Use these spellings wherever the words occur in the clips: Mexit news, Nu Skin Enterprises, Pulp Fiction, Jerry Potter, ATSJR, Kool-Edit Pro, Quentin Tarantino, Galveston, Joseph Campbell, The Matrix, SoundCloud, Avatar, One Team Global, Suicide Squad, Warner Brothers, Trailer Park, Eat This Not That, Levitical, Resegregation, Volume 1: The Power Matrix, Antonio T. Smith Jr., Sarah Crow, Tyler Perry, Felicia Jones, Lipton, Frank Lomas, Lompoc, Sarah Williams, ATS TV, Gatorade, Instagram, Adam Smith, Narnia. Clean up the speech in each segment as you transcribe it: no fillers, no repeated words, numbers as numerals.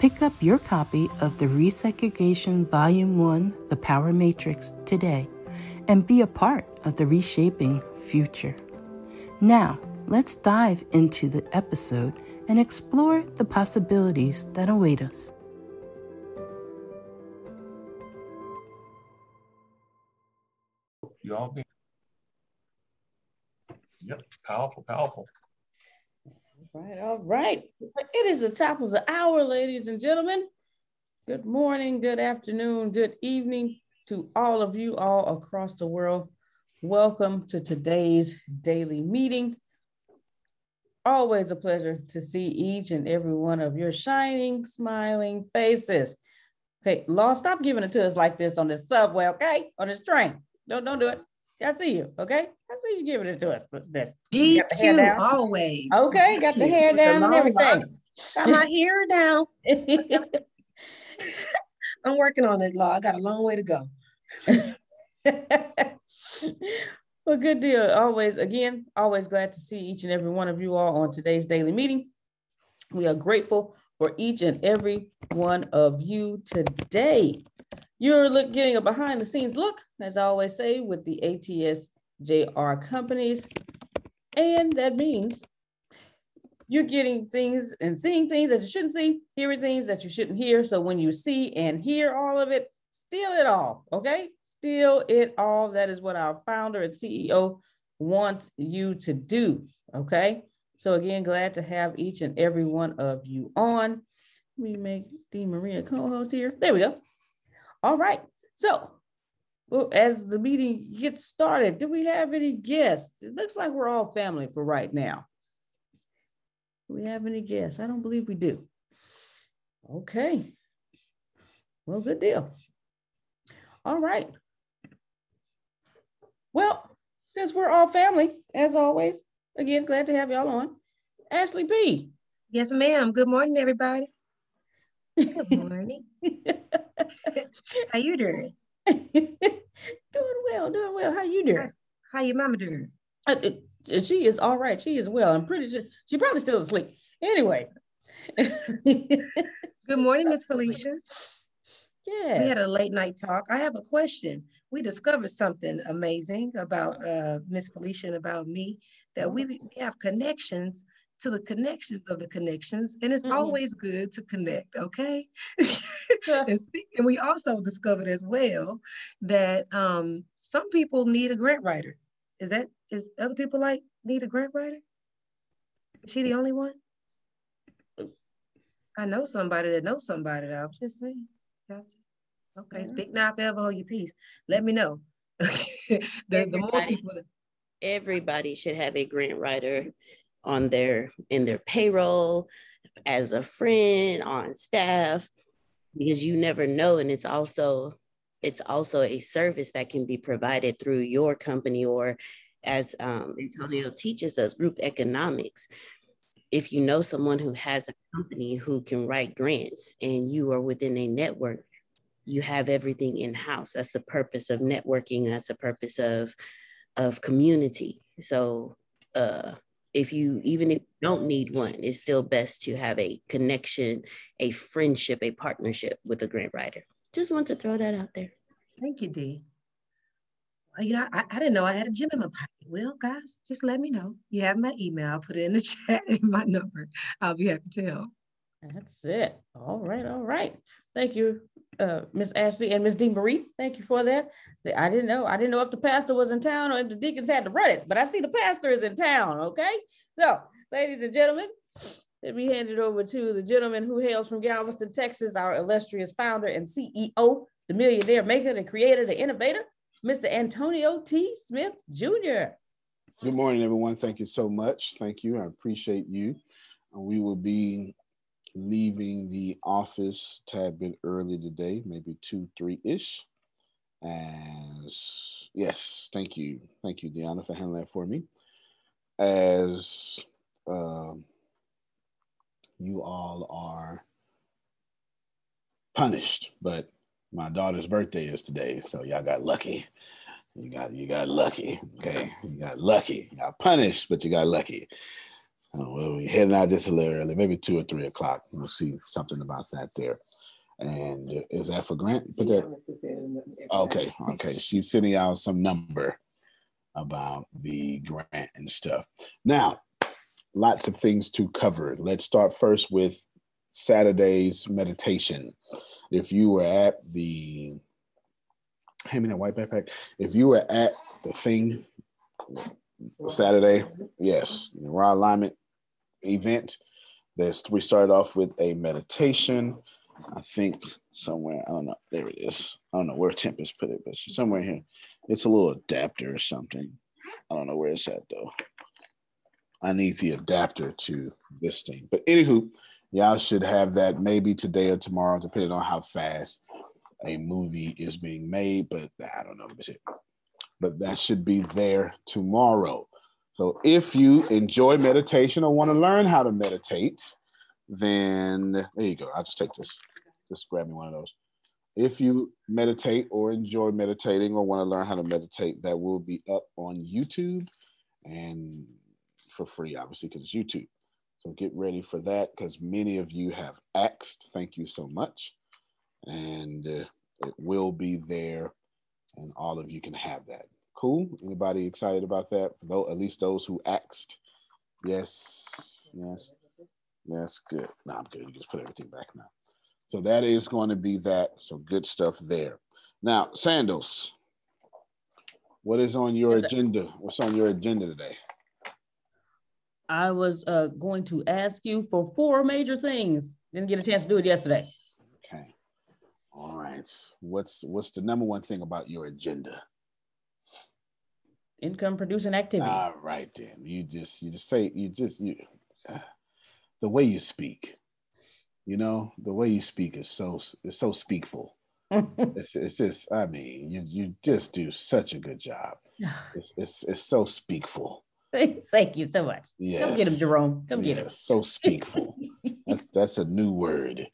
Pick up your copy of the Resegregation Volume 1, The Power Matrix, today and be a part of the reshaping future. Now, let's dive into the episode and explore the possibilities that await us. You all be. Yep, powerful. All right. It is the top of the hour, ladies and gentlemen. Good morning, good afternoon, good evening to all of you all across the world. Welcome to today's daily meeting. Always a pleasure to see each and every one of your shining, smiling faces. Okay, Law, stop giving it to us like this on this subway, okay? On this train. Don't do it. I see you, okay? I see you giving it to us. This DQ always. Okay, got the hair down and everything. Got my hair down. I'm working on it, Law. I got a long way to go. Well, good deal. Always glad to see each and every one of you all on today's daily meeting. We are grateful for each and every one of you today. You're getting a behind-the-scenes look, as I always say, with the ATSJR companies. And that means you're getting things and seeing things that you shouldn't see, hearing things that you shouldn't hear. So when you see and hear all of it, steal it all, okay? Steal it all. That is what our founder and CEO wants you to do, okay? So again, glad to have each and every one of you on. Let me make Dee Maria co-host here. There we go. All right, so as the meeting gets started, do we have any guests? It looks like we're all family for right now. Do we have any guests? I don't believe we do. Okay, well, good deal. All right. Well, since we're all family, as always, again, glad to have y'all on. Ashley B. Yes, ma'am. Good morning, everybody. Good morning. How you doing? Doing well. How you doing? How your mama doing? She is all right. She is well. I'm pretty sure she probably still asleep. Anyway. Good morning, Miss Felicia. Yes. We had a late night talk. I have a question. We discovered something amazing about Miss Felicia and about me, that we have connections to the connections of the connections, and it's always good to connect, okay? And we also discovered as well that some people need a grant writer. Is other people like need a grant writer? Is she the only one? I know somebody that knows somebody that I'm just saying. Okay, speak now if ever hold your peace. Let me know. The more people, everybody should have a grant writer on their in their payroll, as a friend, on staff, because you never know. And it's also a service that can be provided through your company, or as Antonio teaches us, group economics. If you know someone who has a company who can write grants and you are within a network, you have everything in-house. That's the purpose of networking. That's the purpose of community. So even if you don't need one, it's still best to have a connection, a friendship, a partnership with a grant writer. Just want to throw that out there. Thank you, Dee. You know, I didn't know I had a gym in my pocket. Well, guys, just let me know. You have my email. I'll put it in the chat and my number. I'll be happy to help. That's it. All right. All right. Thank you, Miss Ashley and Miss DeMarie. Thank you for that. I didn't know. I didn't know if the pastor was in town or if the deacons had to run it, but I see the pastor is in town. Okay. So, ladies and gentlemen, let me hand it over to the gentleman who hails from Galveston, Texas, our illustrious founder and CEO, the millionaire maker, the creator, the innovator, Mr. Antonio T. Smith Jr. Good morning, everyone. Thank you so much. Thank you. I appreciate you. We will be leaving the office tad bit early today, maybe 2-3-ish. As yes, thank you. Thank you, Deanna, for handling that for me. As you all are punished, but my daughter's birthday is today, so y'all got lucky. You got lucky, okay? You got lucky. You got punished, but you got lucky. So we're heading out just a little early, maybe 2 or 3 o'clock. We'll see something about that there. And is that for Grant? Put that. Okay, okay. She's sending out some number about the grant and stuff. Now, lots of things to cover. Let's start first with Saturday's meditation. If you were at the, hand me that white backpack. If you were at the thing Saturday, yes, Raw Alignment event, we started off with a meditation. I think somewhere, I don't know, there it is. I don't know where Tempest put it, but it's somewhere here. It's a little adapter or something. I don't know where it's at though. I need the adapter to this thing. But anywho, y'all should have that maybe today or tomorrow, depending on how fast a movie is being made. But I don't know. But that should be there tomorrow. So if you enjoy meditation or want to learn how to meditate, then there you go. I'll just take this. Just grab me one of those. If you meditate or enjoy meditating or want to learn how to meditate, that will be up on YouTube and for free, obviously, because it's YouTube. So get ready for that, because many of you have asked. Thank you so much. And it will be there, and all of you can have that. Cool? Anybody excited about that? Though, at least those who asked. Yes, yes, yes, good. No, I'm good. You just put everything back now. So that is going to be that. So good stuff there. Now, Sandals, what is on your agenda? What's on your agenda today? I was going to ask you for 4 major things. Didn't get a chance to do it yesterday. Okay. All right. What's the number one thing about your agenda? Income producing activities. All right, then. You just say the way you speak. You know, the way you speak is so speakful. it's just, I mean, you just do such a good job. It's so speakful. Thank you so much. Yes. Come get him, Jerome. Come get him. So speakful. that's a new word.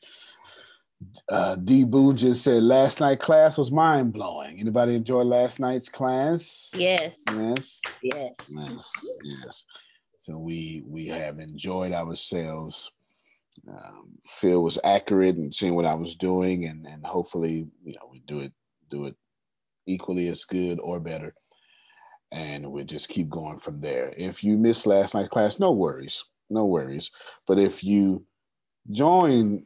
D. Boo just said last night's class was mind blowing. Anybody enjoy last night's class? Yes. Yes. Yes. Yes. Yes. So we have enjoyed ourselves. Phil was accurate and seeing what I was doing, and hopefully, you know, we do it equally as good or better. And we'll just keep going from there. If you missed last night's class, no worries. no worries. But if you join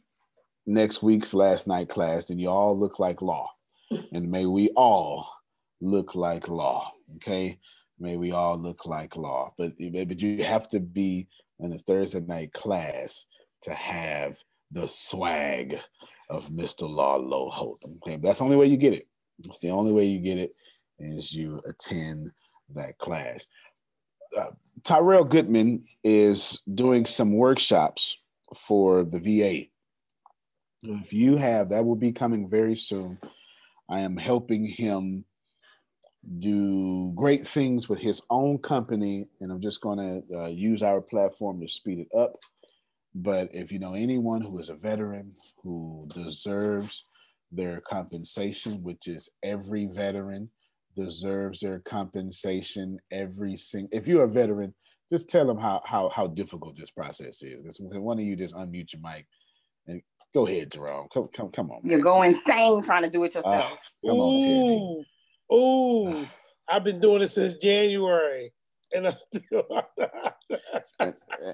next week's Last Night Class, then you all look like Law. And may we all look like Law, okay? May we all look like Law. But you have to be in the Thursday night class to have the swag of Mr. Law Low Holden. Okay? That's the only way you get it. It's the only way you get it is you attend that class. Tyrell Goodman is doing some workshops for the VA. If you have, that will be coming very soon. I am helping him do great things with his own company, and I'm just going to use our platform to speed it up. But if you know anyone who is a veteran who deserves their compensation, which is every veteran deserves their compensation, if you're a veteran, just tell them how difficult this process is. One of you just unmute your mic and go ahead, Jerome. Come on. You're going insane trying to do it yourself. Come on, Jerry. Ooh, I've been doing it since January. And I'm still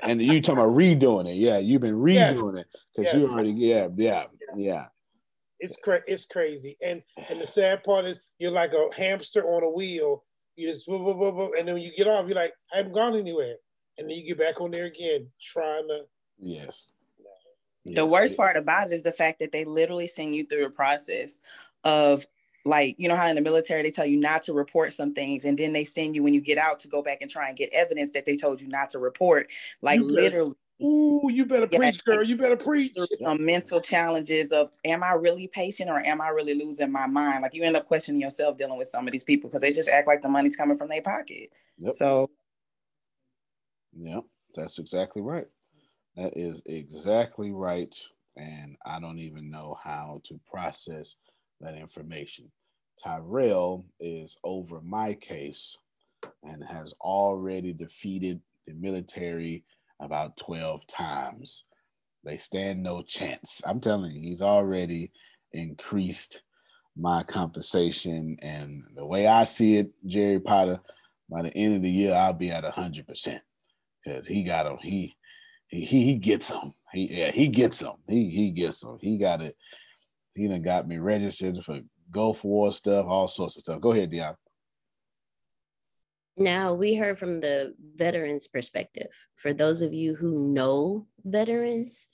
and you talking about redoing it. Yeah, you've been redoing it. Because you already, yeah. It's crazy. And the sad part is you're like a hamster on a wheel. You just, and then when you get off, you're like, I haven't gone anywhere. And then you get back on there again, trying to. Yes. The worst part about it is the fact that they literally send you through a process of, like, you know how in the military they tell you not to report some things, and then they send you when you get out to go back and try and get evidence that they told you not to report. Like, literally. Ooh, you better preach, girl. You better preach. Mental challenges of, am I really patient or am I really losing my mind? Like, you end up questioning yourself dealing with some of these people because they just act like the money's coming from their pocket. Yep. So. Yeah, that's exactly right. That is exactly right. And I don't even know how to process that information. Tyrell is over my case and has already defeated the military about 12 times. They stand no chance. I'm telling you, he's already increased my compensation. And the way I see it, Jerry Potter, by the end of the year, I'll be at 100% because he got him. He gets them. He gets them. He gets them. He got it. He done got me registered for Gulf War stuff, all sorts of stuff. Go ahead, Deion. Now, we heard from the veterans' perspective. For those of you who know veterans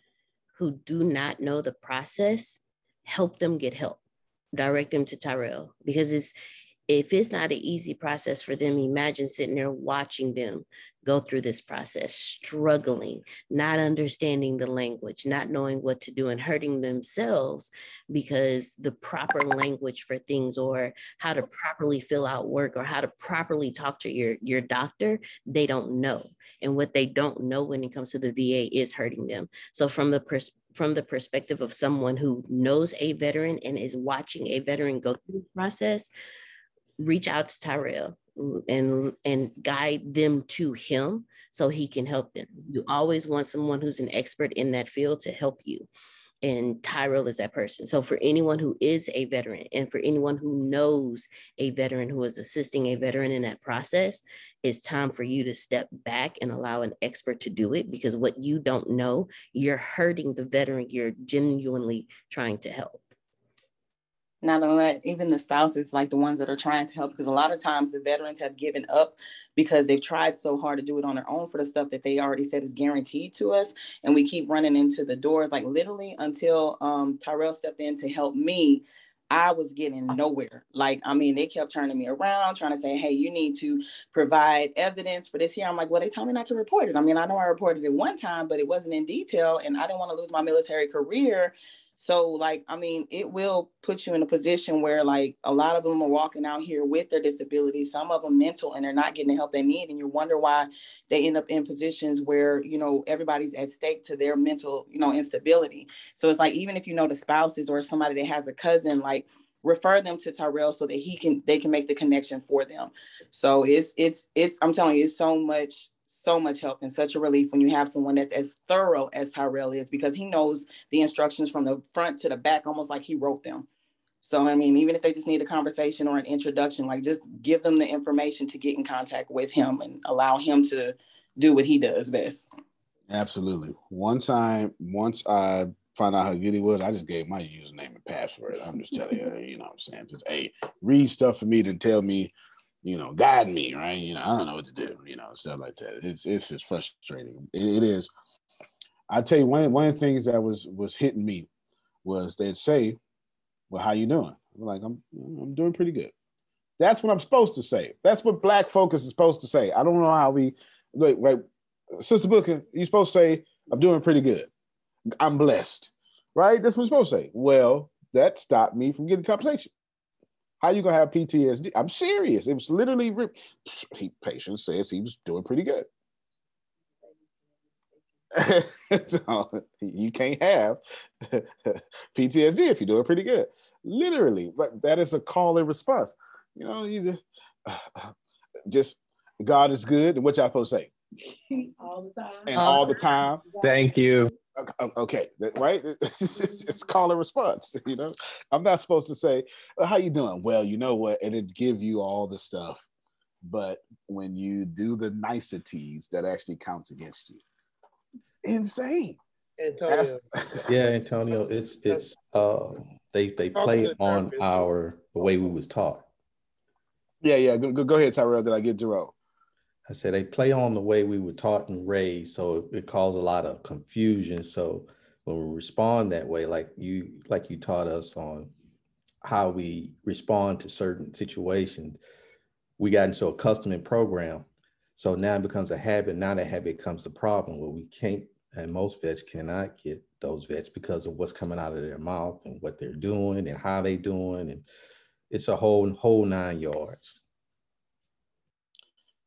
who do not know the process, help them get help. Direct them to Tyrell, because if it's not an easy process for them, imagine sitting there watching them go through this process, struggling, not understanding the language, not knowing what to do, and hurting themselves because the proper language for things, or how to properly fill out work, or how to properly talk to your doctor, they don't know. And what they don't know when it comes to the VA is hurting them. So from the perspective of someone who knows a veteran and is watching a veteran go through the process, reach out to Tyrell and guide them to him so he can help them. You always want someone who's an expert in that field to help you. And Tyrell is that person. So for anyone who is a veteran, and for anyone who knows a veteran who is assisting a veteran in that process, it's time for you to step back and allow an expert to do it, because what you don't know, you're hurting the veteran you're genuinely trying to help. Not only that, even the spouses, like the ones that are trying to help, because a lot of times the veterans have given up because they've tried so hard to do it on their own for the stuff that they already said is guaranteed to us. And we keep running into the doors, like literally until Tyrell stepped in to help me, I was getting nowhere. Like, I mean, they kept turning me around, trying to say, hey, you need to provide evidence for this here. I'm like, well, they told me not to report it. I mean, I know I reported it one time, but it wasn't in detail, and I didn't want to lose my military career. So, like, I mean, it will put you in a position where, like, a lot of them are walking out here with their disabilities, some of them mental, and they're not getting the help they need. And you wonder why they end up in positions where, you know, everybody's at stake to their mental, you know, instability. So it's like, even if you know the spouses or somebody that has a cousin, like, refer them to Tyrell so that they can make the connection for them. So it's I'm telling you, it's so much help and such a relief when you have someone that's as thorough as Tyrell is, because he knows the instructions from the front to the back, almost like he wrote them. So, I mean, even if they just need a conversation or an introduction, like, just give them the information to get in contact with him and allow him to do what he does best. Absolutely. Once I found out how good he was, I just gave my username and password. I'm just telling you, you know what I'm saying? Just, hey, read stuff for me to tell me, you know, guide me, right? You know, I don't know what to do, you know, stuff like that. It's just frustrating. It is. I tell you, one of the things that was hitting me was they'd say, well, how you doing? I'm like, I'm doing pretty good. That's what I'm supposed to say. That's what Black Focus is supposed to say. I don't know how we, like Sister Booker, you're supposed to say, I'm doing pretty good. I'm blessed, right? That's what we're supposed to say. Well, that stopped me from getting compensation. How you gonna have PTSD? I'm serious. It was literally, patient says he was doing pretty good. So, you can't have PTSD if you're doing pretty good. Literally, but that is a call and response. You know, you just God is good, and what y'all supposed to say? All the time. And all the time. Thank you. Okay, right? It's call and response, you know? I'm not supposed to say, well, how you doing? Well, you know what? And it give you all the stuff. But when you do the niceties, that actually counts against you. Insane. Antonio. Yeah, Antonio, they play on the way we was taught. Yeah. Go ahead, Tyrell, then I get Jerome. I said they play on the way we were taught and raised, so it caused a lot of confusion. So when we respond that way, like you taught us on how we respond to certain situations, we gotten so accustomed and programmed. So now it becomes a habit. Now that habit becomes a problem where we can't, and most vets cannot get those vets because of what's coming out of their mouth and what they're doing and how they doing, and it's a whole 9 yards.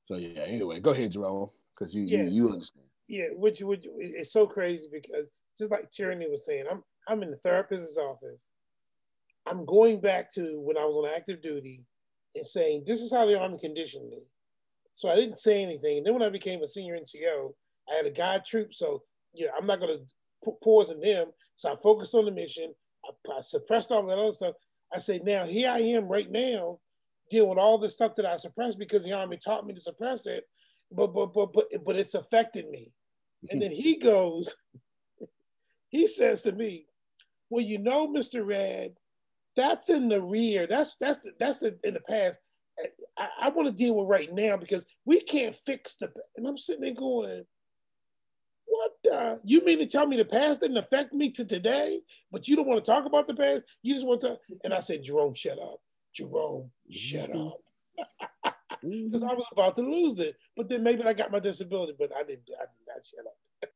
So yeah. Anyway, go ahead, Jerome, because you understand. Yeah, which it's so crazy because just like Tyranny was saying, I'm in the therapist's office. I'm going back to when I was on active duty and saying this is how the Army conditioned me. So I didn't say anything. And then when I became a senior NCO, I had a guide troop. So I'm not going to poison them. So I focused on the mission. I suppressed all that other stuff. I say now here I am right now, deal with all the stuff that I suppressed because the Army taught me to suppress it, but it's affected me. And then he goes, he says to me, well, you know, Mr. Rad, that's in the rear. That's in the past. I want to deal with right now because we can't fix the, and I'm sitting there going, what the, you mean to tell me the past didn't affect me to today, but you don't want to talk about the past? You just want to, and I said, Jerome, shut up. Jerome, shut up, because I was about to lose it. But then maybe I got my disability, but I did not shut up.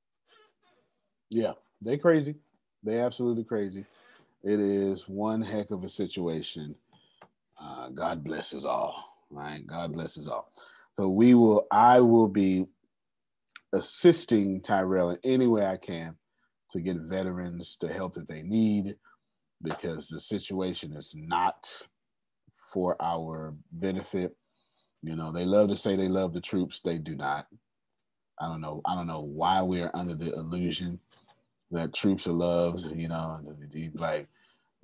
Yeah, they crazy. They absolutely crazy. It is one heck of a situation. God bless us all, right? God bless us all. So I will be assisting Tyrell in any way I can to get veterans the help that they need, because the situation is not for our benefit. You know, they love to say they love the troops. They do not. I don't know why we are under the illusion that troops are loved, you know, like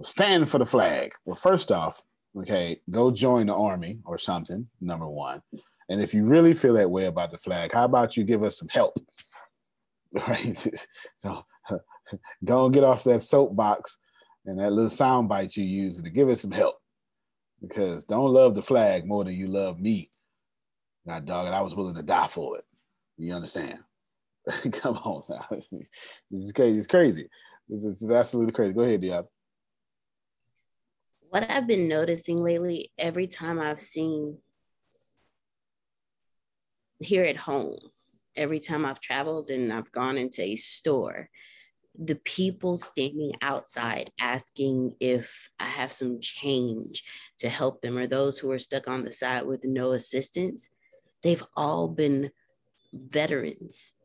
stand for the flag. Well, first off, okay, go join the Army or something, number one. And if you really feel that way about the flag, how about you give us some help? Right? Don't get off that soapbox and that little sound bite you use to give us some help. Because don't love the flag more than you love me. God dog it, I was willing to die for it. You understand? Come on now. This is crazy. This is absolutely crazy. Go ahead, Diab. What I've been noticing lately, every time I've seen here at home, every time I've traveled and I've gone into a store, the people standing outside asking if I have some change to help them, or those who are stuck on the side with no assistance, they've all been veterans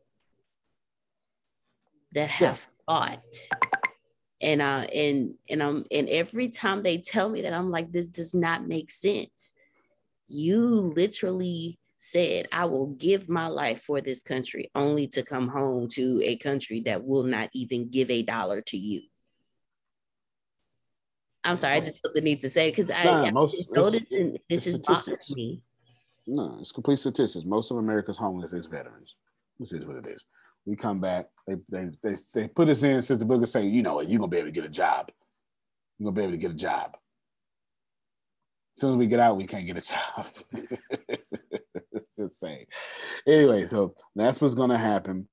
that have fought. And every time they tell me that, I'm like, this does not make sense. You literally said, I will give my life for this country, only to come home to a country that will not even give $1 to you. I'm sorry, I just felt the need to say, because this is bothering me. No, it's complete statistics. Most of America's homeless is veterans. This is what it is. We come back. They put us in since the book and say, you know what, you're gonna be able to get a job. You're gonna be able to get a job. As soon as we get out, we can't get a job. It's insane. Anyway, so that's what's gonna happen.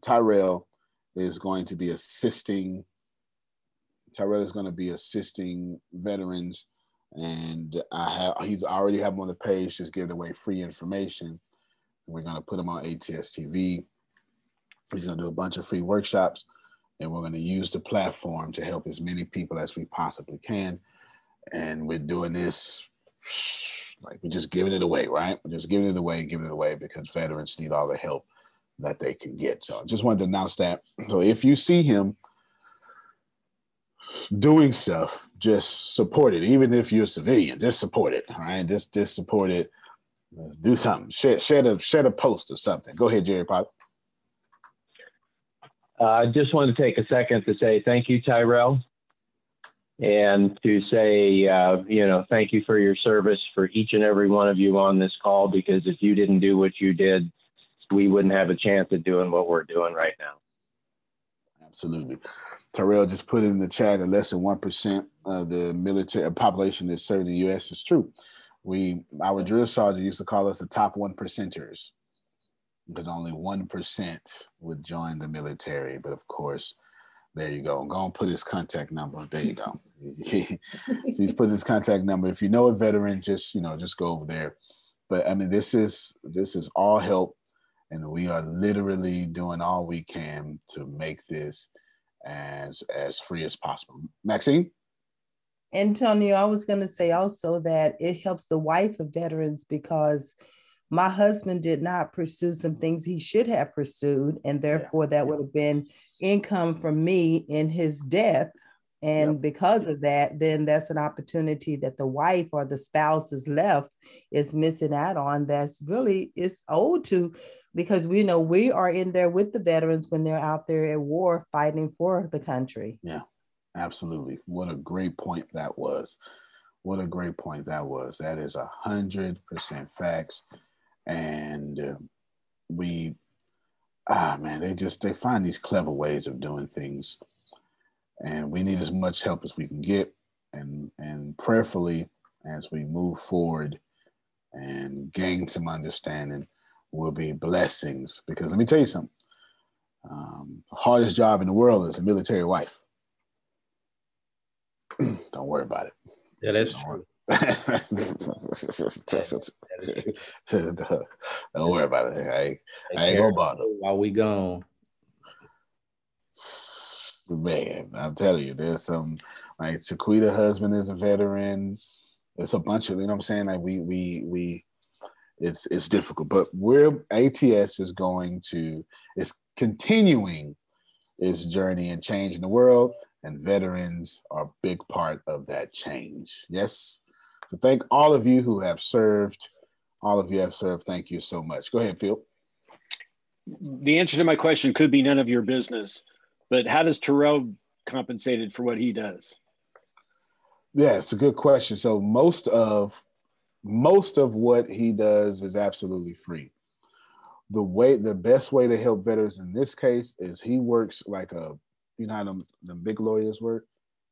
Tyrell is going to be assisting. Tyrell is going to be assisting veterans, and he's already have him on the page, just giving away free information. And we're going to put him on ATS TV. He's going to do a bunch of free workshops, and we're going to use the platform to help as many people as we possibly can. And we're doing this like we're just giving it away, right? We're just giving it away because veterans need all the help that they can get. So I just wanted to announce that. So if you see him doing stuff, just support it. Even if you're a civilian, just support it. All right, just support it. Let's do something. Share a post or something. Go ahead, Jerry Pop. I just wanted to take a second to say thank you, Tyrell, and to say thank you for your service for each and every one of you on this call, because if you didn't do what you did, we wouldn't have a chance at doing what we're doing right now. Absolutely. Tyrell just put in the chat that less than 1% of the military population that served in the U.S. is true. Our drill sergeant used to call us the top 1%ers because only 1% would join the military. But of course, there you go. Go and put his contact number. There you go. So he's put his contact number. If you know a veteran, just go over there. But I mean, this is all help. And we are literally doing all we can to make this as free as possible. Maxine? Antonio, I was going to say also that it helps the wife of veterans, because my husband did not pursue some things he should have pursued. And therefore that would have been income from me in his death. And because of that, then that's an opportunity that the wife or the spouse is left is missing out on. That's really, it's owed to, because we know we are in there with the veterans when they're out there at war fighting for the country. Yeah, absolutely. What a great point that was. What a great point that was. That is 100% facts. And they find these clever ways of doing things. And we need as much help as we can get, and prayerfully as we move forward and gain some understanding, will be blessings. Because let me tell you something, the hardest job in the world is a military wife. Don't worry about it. Yeah, that's true. Don't worry about it. I ain't gonna bother. While we gone. Man, I'm telling you, there's some, like Chiquita's husband is a veteran. There's a bunch of, you know what I'm saying? Like we It's difficult, but we're ATS is going to, it's continuing its journey and changing the world, and veterans are a big part of that change. Yes. So thank all of you who have served. All of you have served. Thank you so much. Go ahead, Phil. The answer to my question could be none of your business, but how does Tyrell compensated for what he does? Yeah, it's a good question. So most of what he does is absolutely free. The best way to help veterans in this case is he works like a, how the big lawyers work.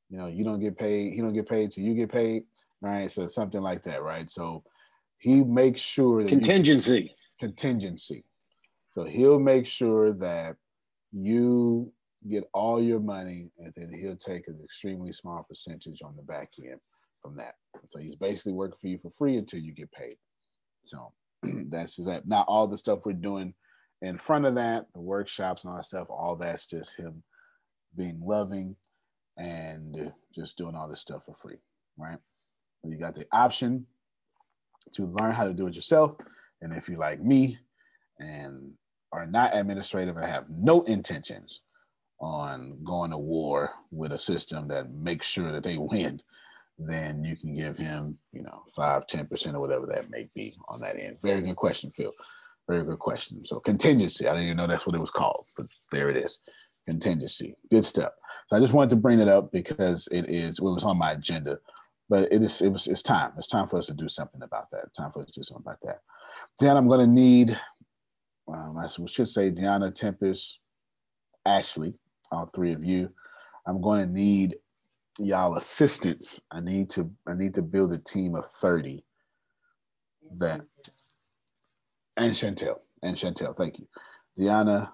You don't get paid. He don't get paid till you get paid, right? So something like that, right? So he makes sure that contingency. So he'll make sure that you get all your money, and then he'll take an extremely small percentage on the back end from that. So he's basically working for you for free until you get paid. So that's just that. Now all the stuff we're doing in front of that, the workshops and all that stuff, all that's just him being loving and just doing all this stuff for free, right? And you got the option to learn how to do it yourself. And if you're like me and are not administrative and have no intentions on going to war with a system that makes sure that they win, then you can give him, 5, 10% or whatever that may be on that end. Very good question, Phil. Very good question. So contingency, I didn't even know that's what it was called, but there it is. Contingency, good stuff. So I just wanted to bring it up because it was on my agenda, but it's time. It's time for us to do something about that. Then I'm gonna need I should say Deanna, Tempest, Ashley, all three of you. I'm going to need y'all assistance. I need to build a team of 30 that, and Chantel, thank you. Deanna,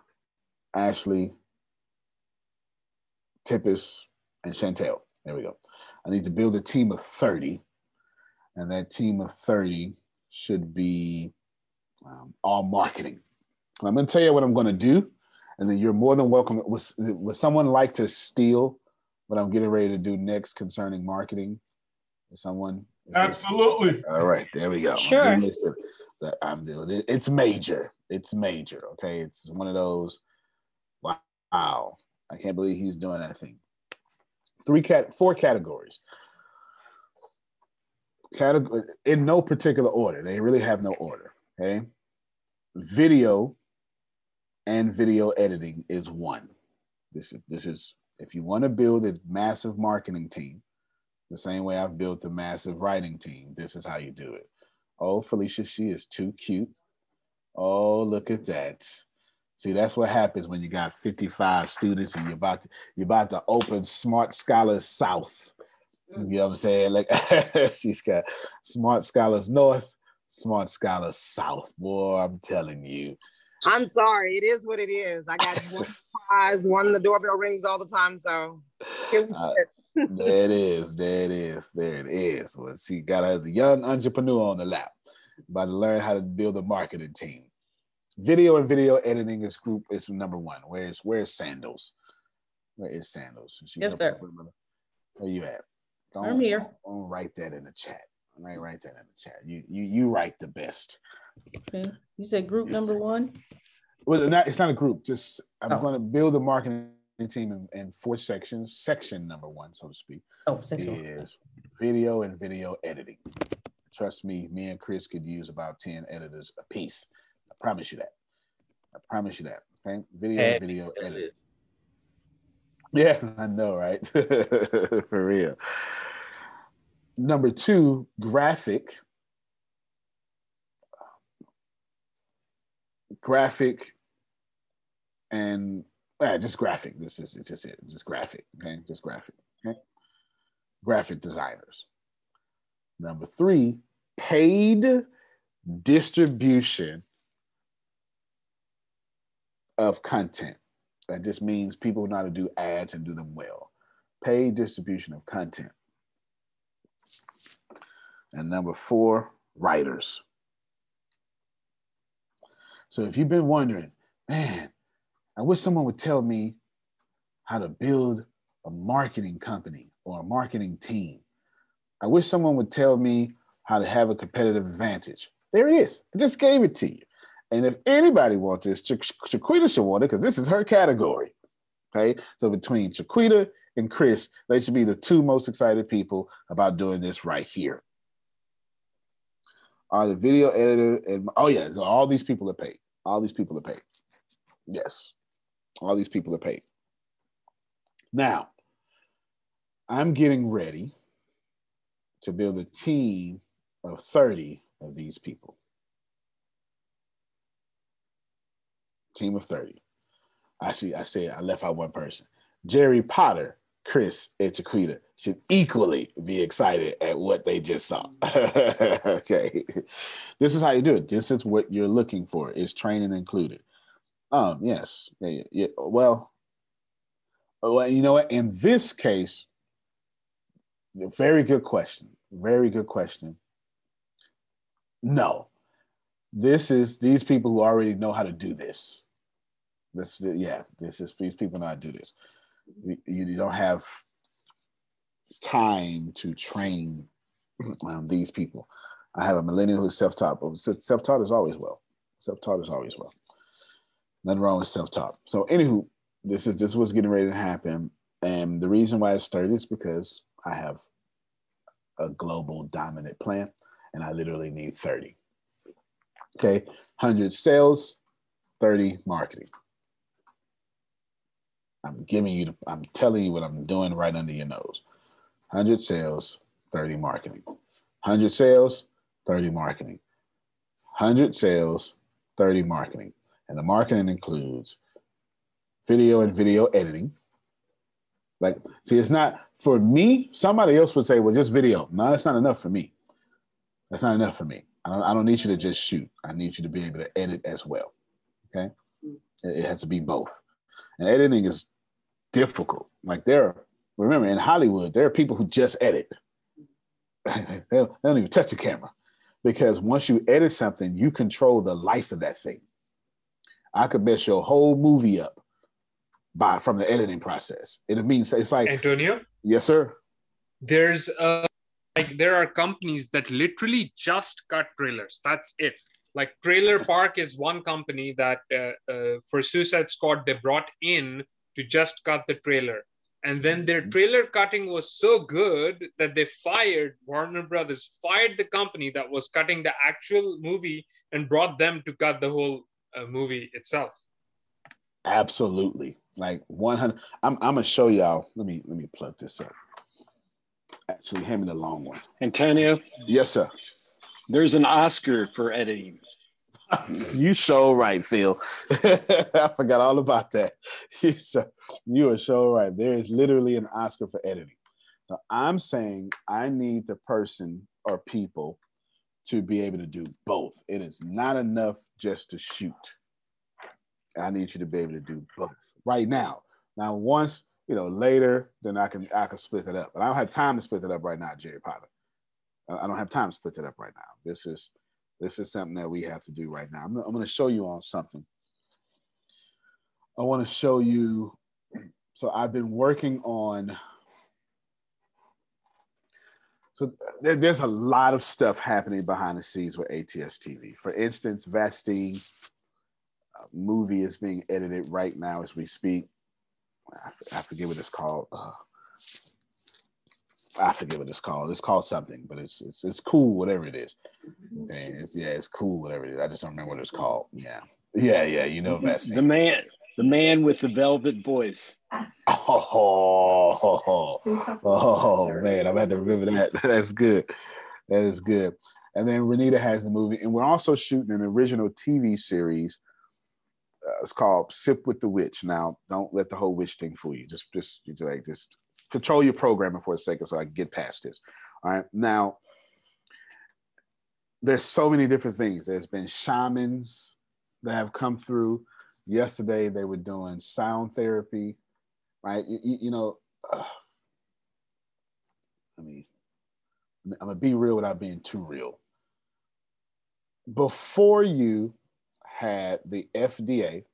Ashley, Tempest, and Chantel. There we go. I need to build a team of 30, and that team of 30 should be all marketing. And I'm going to tell you what I'm going to do, and then you're more than welcome. Would someone like to steal what I'm getting ready to do next concerning marketing? Is someone? Absolutely. All right, there we go. Sure. I'm doing it. It's major. It's major. Okay, it's one of those. Wow, I can't believe he's doing that thing. Four categories. In no particular order. They really have no order. Okay, video and video editing is one. This is if you want to build a massive marketing team, the same way I've built a massive writing team. This is how you do it. Oh, Felicia, she is too cute. Oh, look at that. See, that's what happens when you got 55 students and you're about to open Smart Scholars South. You know what I'm saying? Like she's got Smart Scholars North, Smart Scholars South. Boy, I'm telling you. I'm sorry. It is what it is. I got one prize, one the doorbell rings all the time, so. There it is. Well, she got her as a young entrepreneur on the lap, about to learn how to build a marketing team. Video and video editing is number one. Where's Sandals? Where is Sandals? Yes, sir. Where you at? I'm here. Write that in the chat. Write that in the chat. You write the best. Okay. You said group number one? Well, it's not a group. Just I'm going to build a marketing team in four sections. Section number one, so to speak, is video and video editing. Trust me and Chris could use about 10 editors a piece. I promise you that. Okay? Video editing. Yeah, I know, right? For real. Number two, graphic and just graphic. Just graphic. Okay. Okay. Graphic designers. Number three, paid distribution of content. That just means people know how to do ads and do them well. Paid distribution of content. And number four, writers. So if you've been wondering, man, I wish someone would tell me how to build a marketing company or a marketing team. I wish someone would tell me how to have a competitive advantage. There it is. I just gave it to you. And if anybody wants this, Chiquita should want it because this is her category. Okay. So between Chiquita and Chris, they should be the two most excited people about doing this right here. Are the video editor and all these people are paid. Yes. All these people are paid. Now, I'm getting ready to build a team of 30 of these people. Team of 30. Actually, I said I left out one person. Jerry Potter, Chris, and Chiquita should equally be excited at what they just saw. Okay. This is how you do it. This is what you're looking for. Is training included? Yes. Yeah. Well, you know what? In this case, very good question. No. This is these people who already know how to do this. These people know how to do this. You don't have time to train these people. I have a millennial who's self-taught. Self-taught is always well. Nothing wrong with self-taught. So anywho, this is what's getting ready to happen. And the reason why I started is because I have a global dominant plan and I literally need 30. Okay, 100 sales, 30 marketing. I'm telling you what I'm doing right under your nose. 100 sales, 30 marketing. 100 sales, 30 marketing. 100 sales, 30 marketing. And the marketing includes video and video editing. Like, see, it's not, for me, somebody else would say, well, just video. No, that's not enough for me. That's not enough for me. I don't need you to just shoot. I need you to be able to edit as well, okay? It has to be both. And editing is difficult. Like, remember, in Hollywood, there are people who just edit. They don't even touch the camera, because once you edit something, you control the life of that thing. I could mess your whole movie up from the editing process. It means it's like, Antonio? Yes, sir. There's there are companies that literally just cut trailers. That's it. Like Trailer Park is one company that for Suicide Squad, they brought in to just cut the trailer. And then their trailer cutting was so good that they fired Warner Brothers, fired the company that was cutting the actual movie, and brought them to cut the whole movie itself. Absolutely, like 100. I'm gonna show y'all. Let me plug this up. Actually, hand me the long one. Antonio. Yes, sir. There's an Oscar for editing. You so right, Phil. I forgot all about that. You are so right. There is literally an Oscar for editing. Now, I'm saying I need the person or people to be able to do both. It is not enough just to shoot. I need you to be able to do both right now. Now, once, later, then I can split it up. But I don't have time to split it up right now, Jerry Potter. I don't have time to split it up right now. This is something that we have to do right now. I'm going to show you on something. I want to show you. So I've been working on. So there's a lot of stuff happening behind the scenes with ATS TV. For instance, Vastine movie is being edited right now as we speak. I forget what it's called. I forget what it's called. It's called something, but it's cool, whatever it is. And it's cool, whatever it is. I just don't remember what it's called. Yeah. Vastine. The man with the velvet voice. Oh man, I'm gonna have to remember that. That's good. That is good. And then Renita has the movie, and we're also shooting an original TV series. It's called "Sip with the Witch." Now, don't let the whole witch thing fool you. Just control your programming for a second, so I can get past this. All right, now there's so many different things. There's been shamans that have come through. Yesterday, they were doing sound therapy, right? I'm going to be real without being too real. Before you had the FDA,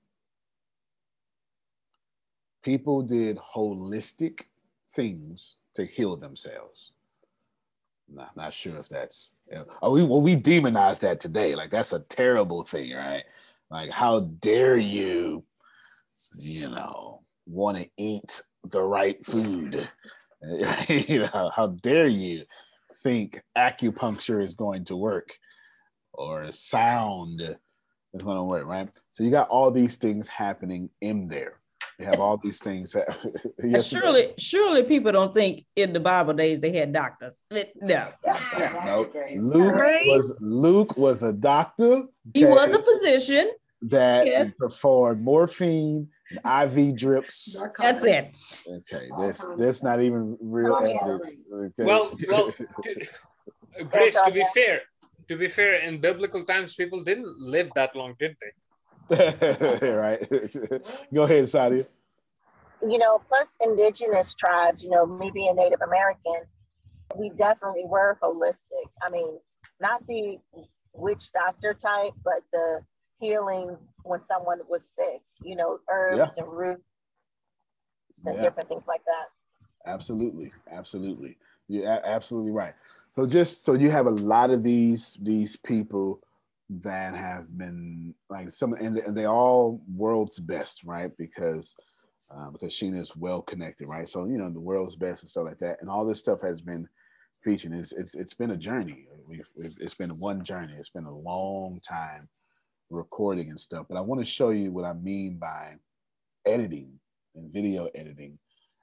people did holistic things to heal themselves. Nah, not sure if that's... we demonize that today. Like, that's a terrible thing, right? Like, how dare you, want to eat the right food? How dare you think acupuncture is going to work or sound is going to work, right? So you got all these things happening in there. You have all these things. Surely people don't think in the Bible days they had doctors. No. Luke was a doctor. He was a physician. That performed morphine, and IV drips. That's it. Okay, that's not even real evidence. Okay. Well, Grace. To be fair, in biblical times, people didn't live that long, did they? Right. Go ahead, Sadia. Plus indigenous tribes. Me being Native American, we definitely were holistic. Not the witch doctor type, but the healing when someone was sick, herbs and roots and different things like that. Absolutely. You're absolutely right. So you have a lot of these people that have been like and they all world's best, right? Because Sheena is well connected, right? So, the world's best and stuff like that. And all this stuff has been featured. It's been a journey. It's been one journey. It's been a long time recording and stuff, but I want to show you what I mean by editing and video editing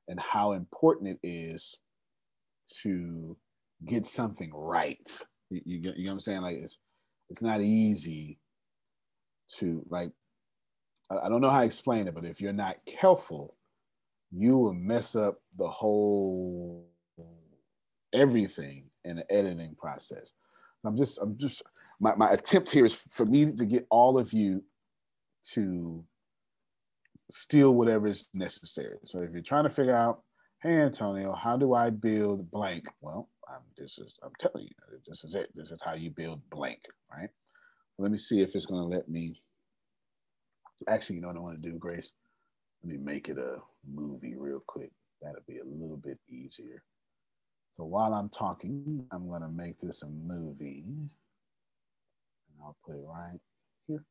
and how important it is to get something right. You know what I'm saying? Like it's not easy to, like, I don't know how to explain it, but if you're not careful, you will mess up the whole everything in the editing process. I'm just my attempt here is for me to get all of you to steal whatever is necessary. So if you're trying to figure out, hey, Antonio, how do I build blank? Well, I'm telling you, this is it. This is how you build blank, right? Let me see if it's going to let me. Actually, you know what I want to do, Grace? Let me make it a movie real quick. That'll be a little bit easier. So while I'm talking, I'm going to make this a movie. And I'll put it right here.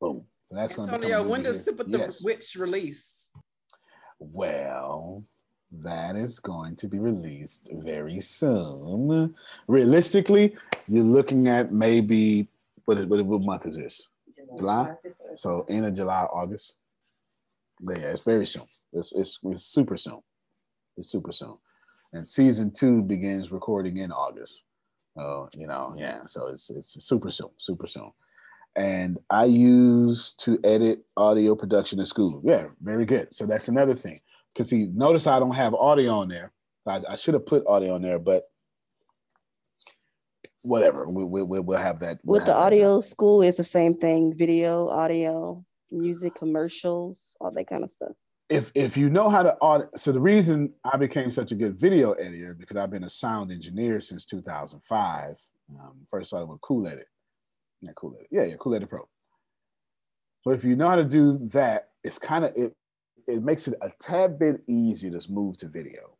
Boom. So that's going to be. Antonio, when does Sip with the Witch release? Well, that is going to be released very soon. Realistically, you're looking at maybe, what month is this? July? So end of July, August. But yeah, it's very soon. It's super soon. It's super soon. And season 2 begins recording in August. So it's super soon, super soon. And I used to edit audio production in school. Yeah, very good. So that's another thing. Because see, notice I don't have audio on there. I should have put audio on there, but whatever. We'll have that. With the audio school is the same thing. Video, audio, music, commercials, all that kind of stuff. If you know how to audit, so the reason I became such a good video editor because I've been a sound engineer since 2005. First started with Kool-Edit. Not Kool-Edit. Yeah, Kool-Edit Pro. So if you know how to do that, it's kind of, it makes it a tad bit easier to move to video.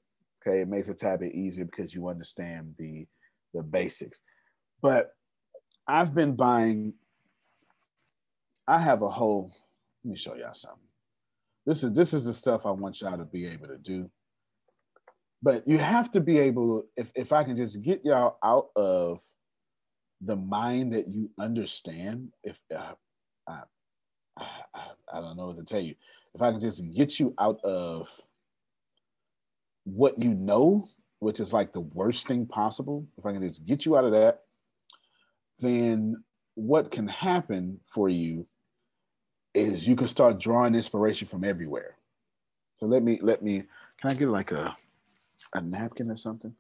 Okay, it makes it a tad bit easier because you understand the basics. But I've been buying, I have a whole, let me show y'all something. This is the stuff I want y'all to be able to do. But you have to be able, if I can just get y'all out of the mind that you understand, I don't know what to tell you. If I can just get you out of what you know, which is like the worst thing possible, if I can just get you out of that, then what can happen for you is you can start drawing inspiration from everywhere. So let me, can I get like a napkin or something?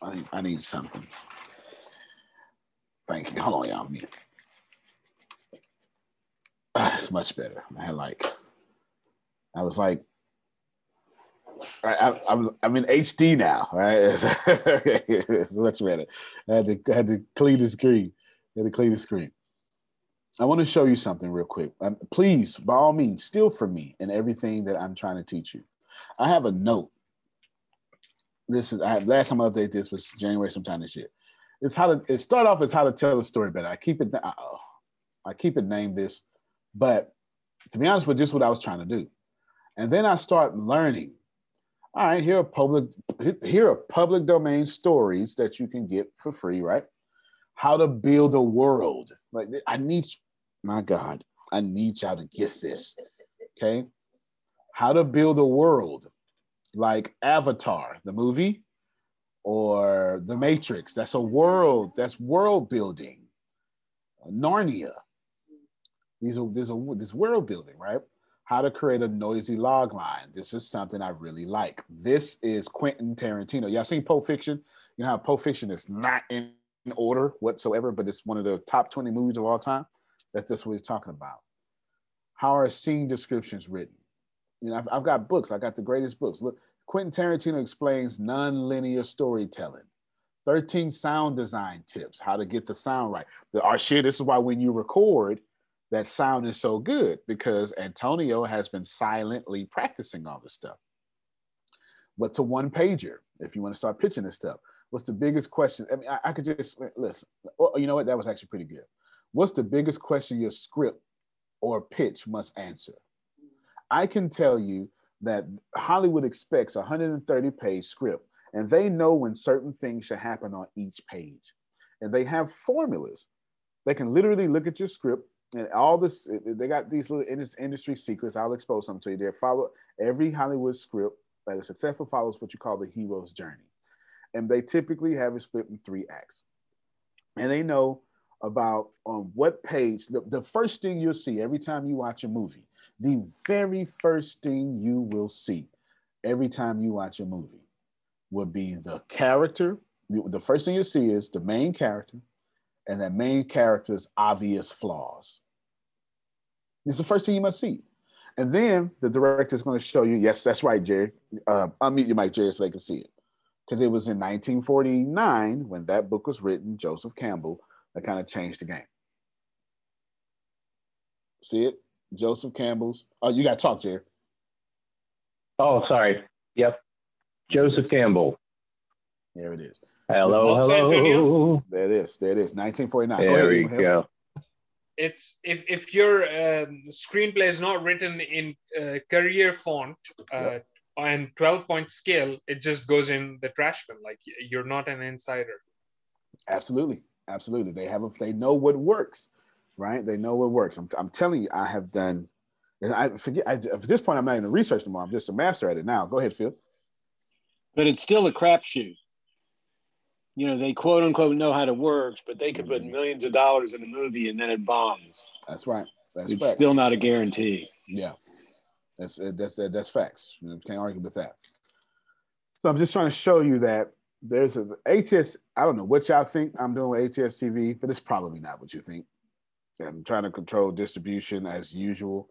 I need something. Thank you, hold on y'all. It's much better. I'm in HD now, right? It's much better. I had to clean the screen. I want to show you something real quick. Please, by all means, steal from me in everything that I'm trying to teach you. I have a note. Last time I updated this was January sometime this year. It started off as how to tell a story better. I keep it named this, but to be honest with just what I was trying to do. And then I start learning. All right, here are public domain stories that you can get for free, right? How to build a world. Like I need y'all to get this, okay? How to build a world like Avatar, the movie, or The Matrix. That's a world, that's world building. Narnia, this world building, right? How to create a noisy log line. This is something I really like. This is Quentin Tarantino. Y'all seen Pulp Fiction? You know how Pulp Fiction is not in order whatsoever, but it's one of the top 20 movies of all time. That's just what he's talking about. How are scene descriptions written? You know, I've got books. I got the greatest books. Look, Quentin Tarantino explains non-linear storytelling. 13 sound design tips, how to get the sound right. This is why when you record, that sound is so good because Antonio has been silently practicing all this stuff. What's a one-pager if you want to start pitching this stuff? What's the biggest question? I mean, I could just listen. Oh, you know what? That was actually pretty good. What's the biggest question your script or pitch must answer? I can tell you that Hollywood expects a 130-page script, and they know when certain things should happen on each page. And they have formulas. They can literally look at your script and all this, they got these little industry secrets. I'll expose some to you there. Follow every Hollywood script that is successful follows what you call the hero's journey. And they typically have it split in 3 acts. And they know about on what page, the first thing you'll see every time you watch a movie, the very first thing you will see every time you watch a movie will be the character. The first thing you see is the main character and that main character's obvious flaws. It's the first thing you must see. And then the director's going to show you, yes, that's right, Jerry. Unmute your mic, Jerry, so they can see it. Because it was in 1949 when that book was written, Joseph Campbell, that kind of changed the game. See it? Joseph Campbell's. Oh, you got to talk, Jerry. Oh, sorry. Yep. Joseph Campbell. There it is. Hello, hello. There it is. There it is. 1949. There we go. It's if your screenplay is not written in career font and 12-point scale, it just goes in the trash bin. Like you're not an insider. Absolutely, absolutely. They know what works, right? They know what works. I'm telling you, I have done. And at this point, I'm not in the research anymore. I'm just a master at it now. Go ahead, Phil. But it's still a crapshoot. You know, they quote unquote know how to work, but they could put millions of dollars in a movie and then it bombs. That's right. That's it's facts. Still not a guarantee. Yeah, that's facts. You can't argue with that. So I'm just trying to show you that there's a ATS. I don't know what y'all think I'm doing with ATS TV, but it's probably not what you think. I'm trying to control distribution as usual.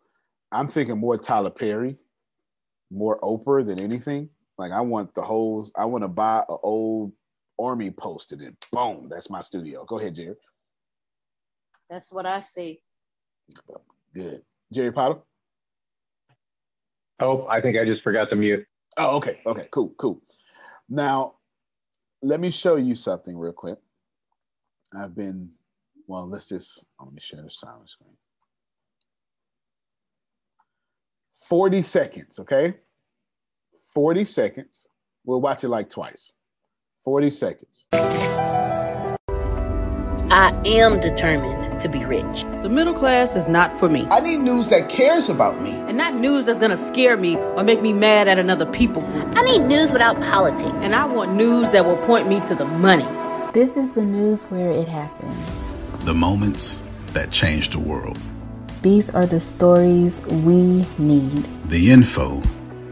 I'm thinking more Tyler Perry, more Oprah than anything. Like I want to buy an old Army posted it. Boom. That's my studio. Go ahead, Jerry. That's what I see. Good. Jerry Potter? Oh, I think I just forgot to mute. Oh, okay. Okay, cool. Now, let me show you something real quick. Let me share the silent screen. 40 seconds, okay? 40 seconds. We'll watch it like twice. 40 seconds. I am determined to be rich. The middle class is not for me. I need news that cares about me. And not news that's gonna scare me or make me mad at another people. I need news without politics. And I want news that will point me to the money. This is the news where it happens. The moments that change the world. These are the stories we need. The info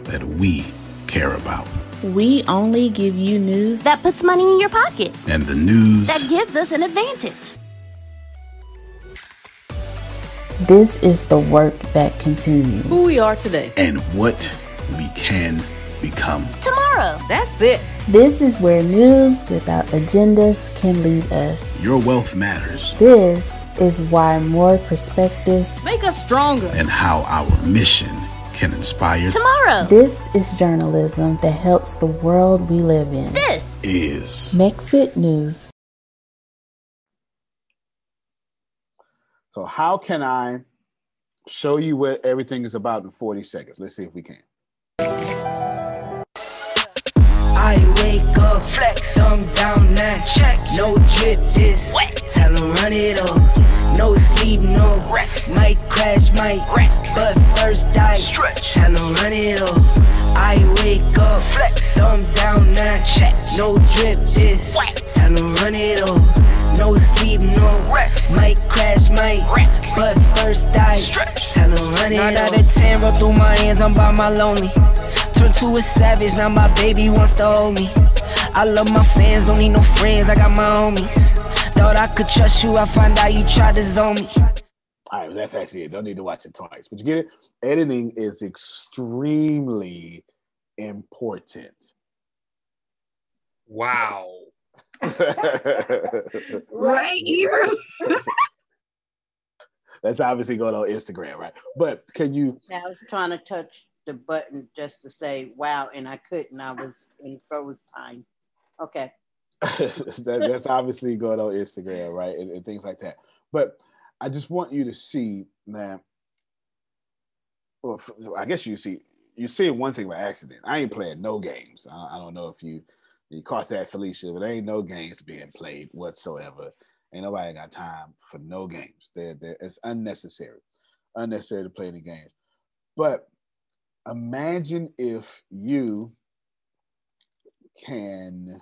that we care about. We only give you news that puts money in your pocket. And the news that gives us an advantage. This is the work that continues. Who we are today. And what we can become. Tomorrow. That's it. This is where news without agendas can lead us. Your wealth matters. This is why more perspectives make us stronger. And how our mission can inspire tomorrow. This is journalism that helps the world we live in. This is Mexit News. So how can I show you what everything is about in 40 seconds? Let's see if we can. I wake up, flex, I'm down now, check, no drip, this wet, tell them run it up. No sleep, no rest. Might crash, might wreck. But first I stretch. Tell them run it off. I wake up, flex. Thumb down, not check. No drip, this whack. Tell them run it off. No sleep, no rest. Might crash, might wreck. But first I stretch. Tell them run it off. 9 out of 10 roll through my hands. I'm by my lonely. Turned to a savage. Now my baby wants to hold me. I love my fans. Don't need no friends. I got my homies. Thought I could trust you, I find out you tried to zone me. All right, well, that's actually it. Don't need to watch it twice, but you get it? Editing is extremely important. Wow. Right, Ebro? That's obviously going on Instagram, right? But can you... I was trying to touch the button just to say, wow, and I couldn't. I was in froze time. Okay. That's obviously going on Instagram, right? And things like that. But I just want you to see that, well, I guess you see one thing by accident. I ain't playing no games. I don't know if you caught that, Felicia, but there ain't no games being played whatsoever. Ain't nobody got time for no games. It's unnecessary. Unnecessary to play the games. But imagine if you can...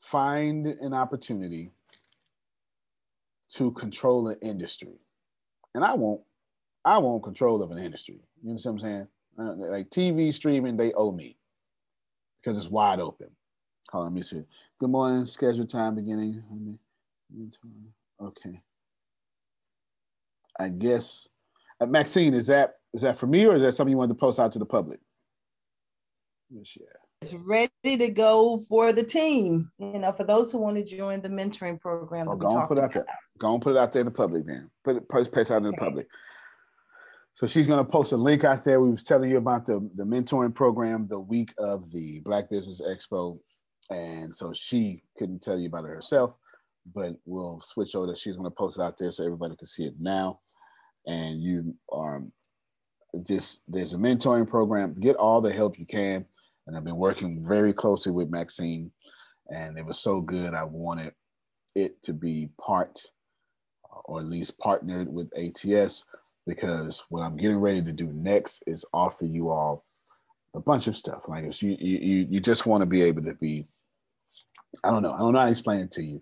find an opportunity to control an industry. And I want control of an industry. You know what I'm saying? Like TV streaming, they owe me because it's wide open. Hold on, let me see. Good morning, scheduled time beginning. Okay. I guess, Maxine, is that for me or is that something you wanted to post out to the public? Yes, yeah. It's ready to go for the team. You know, for those who want to join the mentoring program. Oh, go and put it out there in the public then. Post out in the public. So she's going to post a link out there. We was telling you about the mentoring program the week of the Black Business Expo. And so she couldn't tell you about it herself, but we'll switch over. She's going to post it out there so everybody can see it now. And you are there's a mentoring program. Get all the help you can. And I've been working very closely with Maxine, and it was so good. I wanted it to be part, or at least partnered with ATS, because what I'm getting ready to do next is offer you all a bunch of stuff. Like if you just want to be able to be, I don't know how to explain it to you,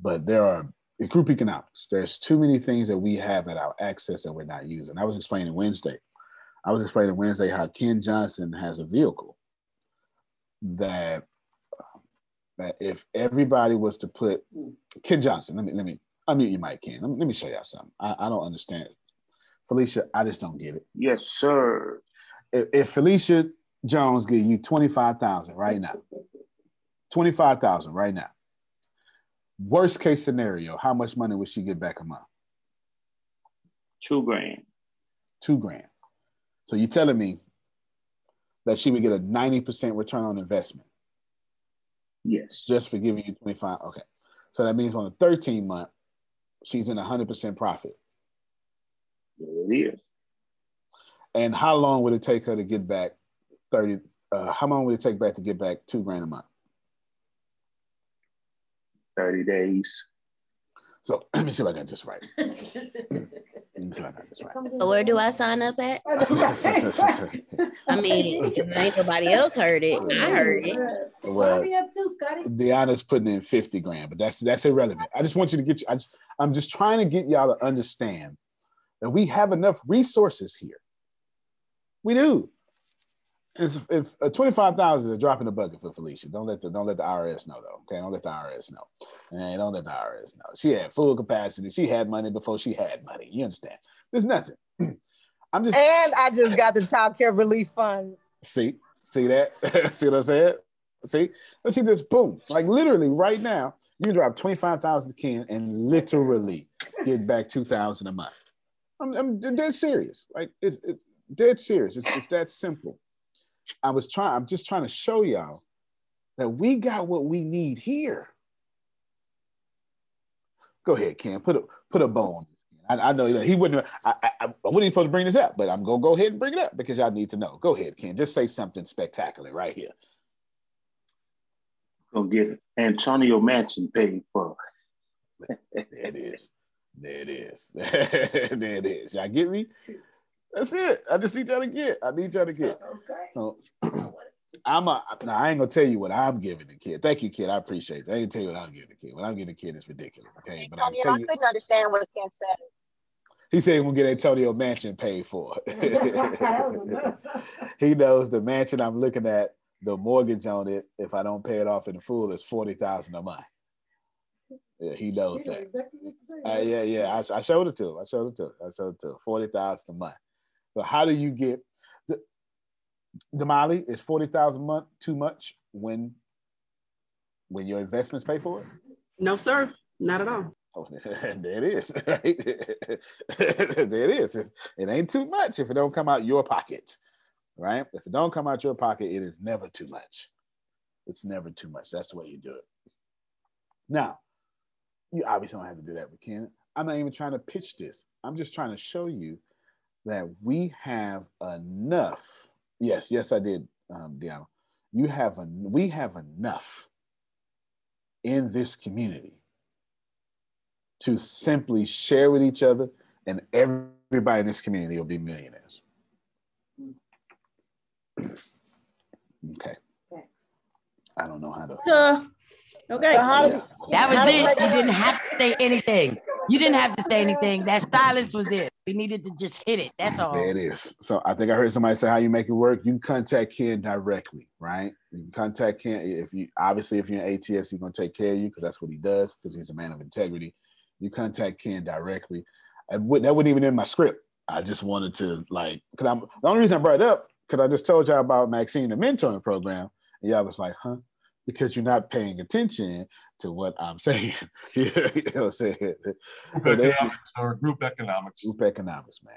but there are group economics. There's too many things that we have at our access that we're not using. I was explaining Wednesday how Ken Johnson has a vehicle that if everybody was to put Ken Johnson, let me unmute your mic, Ken. Let me show y'all something. I don't understand it. Felicia, I just don't get it. Yes, sir. If Felicia Jones gave you $25,000 right now, worst case scenario, how much money would she get back a month? $2,000. So you're telling me that she would get a 90% return on investment? Yes. Just for giving you 25. Okay. So that means on the 13th month, she's in 100% profit. There it is. And how long would it take her to get back $2,000 a month? 30 days. So let me see if I got this right. Where do I sign up at? I mean, ain't nobody else heard it. I heard it. Well, Deanna's putting in $50,000, but that's irrelevant. I just want you to get you. I'm just trying to get y'all to understand that we have enough resources here. We do. If $25,000 is a drop in the bucket for Felicia, don't let the IRS know though. Okay, don't let the IRS know. And don't let the IRS know. She had full capacity. She had money before she had money. You understand? There's nothing. I just got the child care relief fund. See that? See what I said? See? Let's see this. Boom! Like literally right now, you can drop $25,000 to Ken and literally get back $2,000 a month. I'm dead serious. Like it's dead serious. It's that simple. I'm just trying to show y'all that we got what we need here. Go ahead, Ken. Put a bone. I know that he wouldn't. I wasn't supposed to bring this up, but I'm gonna go ahead and bring it up because y'all need to know. Go ahead, Ken. Just say something spectacular right here. Go get Antonio Manchin paid for. There it is. Y'all get me? That's it. I need y'all to get. Okay. So, I ain't gonna tell you what I'm giving the kid. Thank you, kid. I appreciate it. I ain't tell you what I'm giving the kid. What I'm giving the kid is ridiculous. Okay. But I couldn't understand what Ken said. He said we'll get Antonio Manchin paid for. He knows the mansion I'm looking at, the mortgage on it, if I don't pay it off in full, is $40,000 a month. Yeah, he knows that. Exactly what you're saying. Yeah. I showed it to him. $40,000 a month. So how do you get Damali? Is $40,000 a month too much when your investments pay for it? No, sir, not at all. Oh, there it is. Right? There it is. It ain't too much if it don't come out your pocket, right? If it don't come out your pocket, it is never too much. It's never too much. That's the way you do it. Now, you obviously don't have to do that with Ken. I'm not even trying to pitch this. I'm just trying to show you that we have enough. Yes, I did, Deanna. We have enough in this community to simply share with each other, and everybody in this community will be millionaires. Okay. I don't know how to. Okay. That was it. You didn't have to say anything. You didn't have to say anything. That silence was it. We needed to just hit it. That's all. There it is. So I think I heard somebody say how you make it work. You can contact Ken directly, right? You can contact Ken. If you obviously, if you're in ATS, he's going to take care of you because that's what he does, because he's a man of integrity. You contact Ken directly. That wasn't even in my script. I just wanted to, like, because I'm the only reason I brought it up, because I just told y'all about Maxine, the mentoring program. And y'all was like, huh? Because you're not paying attention to what I'm saying. You know what I'm saying? Group economics. Group economics, man.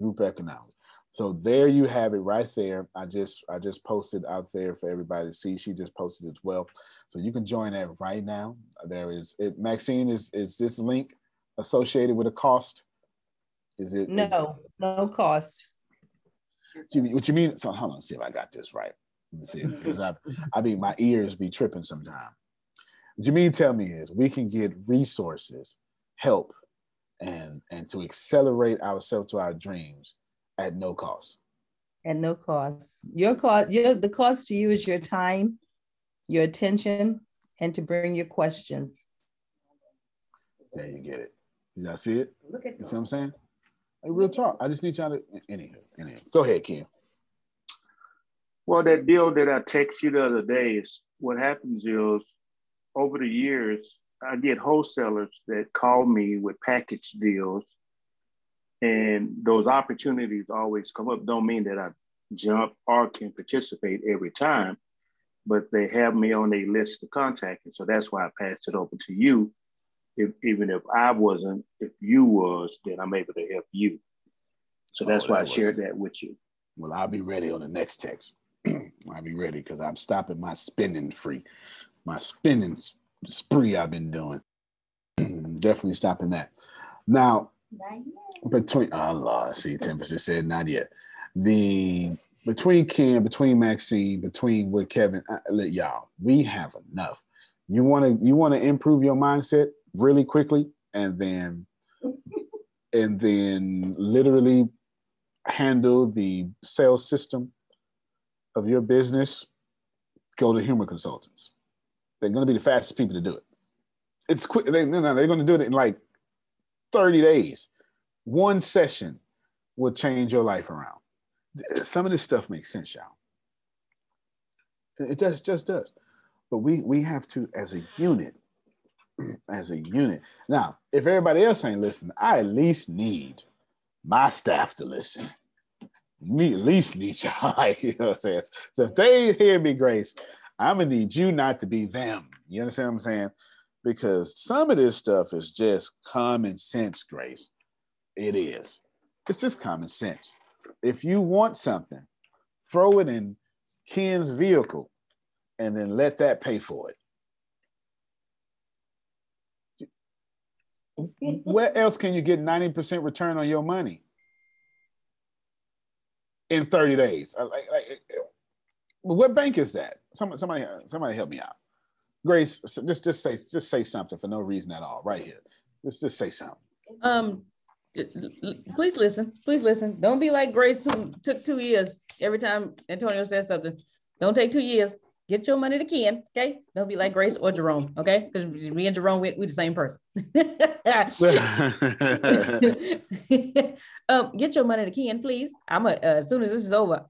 Group economics. So there you have it right there. I just posted out there for everybody to see. She just posted as well. So you can join that right now. There is it. Maxine, is this link associated with a cost? Is it? No, no cost. What you mean? So hold on, see if I got this right. Let's see, because I mean, my ears be tripping sometimes. What you mean tell me is we can get resources, help, and to accelerate ourselves to our dreams at no cost. At no cost. Your cost, the cost to you is your time, your attention, and to bring your questions. There you get it. Y'all see it? Look at you. See what I'm saying? Hey, real talk. I just need y'all to anyhow. Go ahead, Ken. Well, that deal that I texted you the other day is what happens is over the years, I get wholesalers that call me with package deals, and those opportunities always come up. Don't mean that I jump or can participate every time, but they have me on their list to contact. And so that's why I passed it over to you. Even if I wasn't, if you was, then I'm able to help you. So that's why I shared that with you. Well, I'll be ready on the next text. I'll be ready because I'm stopping my spending spree I've been doing. Definitely stopping that. Now, between see, 10% said not yet. Between Ken, between Maxine, between with Kevin, y'all, we have enough. You want to improve your mindset really quickly, and then literally handle the sales system of your business, go to human consultants. They're going to be the fastest people to do it. It's quick. They're going to do it in like 30 days. One session will change your life around. Some of this stuff makes sense, y'all. It just does. But we have to, as a unit. Now, if everybody else ain't listening, I at least need my staff to listen. Me at least need y'all, you know what I'm saying? So if they hear me, Grace, I'm gonna need you not to be them. You understand what I'm saying? Because some of this stuff is just common sense, Grace. It is. It's just common sense. If you want something, throw it in Ken's vehicle and then let that pay for it. Where else can you get 90% return on your money in 30 days? Like, what bank is that? Somebody help me out. Grace, just say something for no reason at all, right here. Let's just say something. Please listen. Don't be like Grace who took 2 years every time Antonio says something. Don't take 2 years. Get your money to Ken, okay? Don't be like Grace or Jerome, okay? Because me and Jerome, we're the same person. Get your money to Ken, please. As soon as this is over,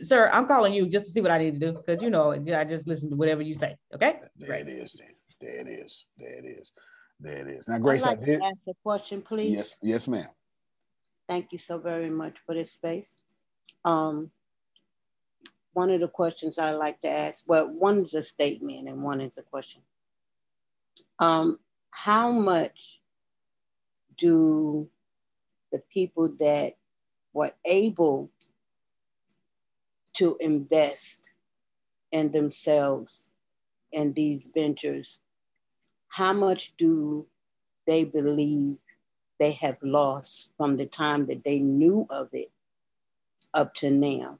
sir, I'm calling you just to see what I need to do because, you know, I just listen to whatever you say, okay? There it is. Now, Grace, I'd like to ask a question, please. Yes, ma'am. Thank you so very much for this space. One of the questions I like to ask, well, one is a statement and one is a question. How much do the people that were able to invest in themselves in these ventures, how much do they believe they have lost from the time that they knew of it up to now?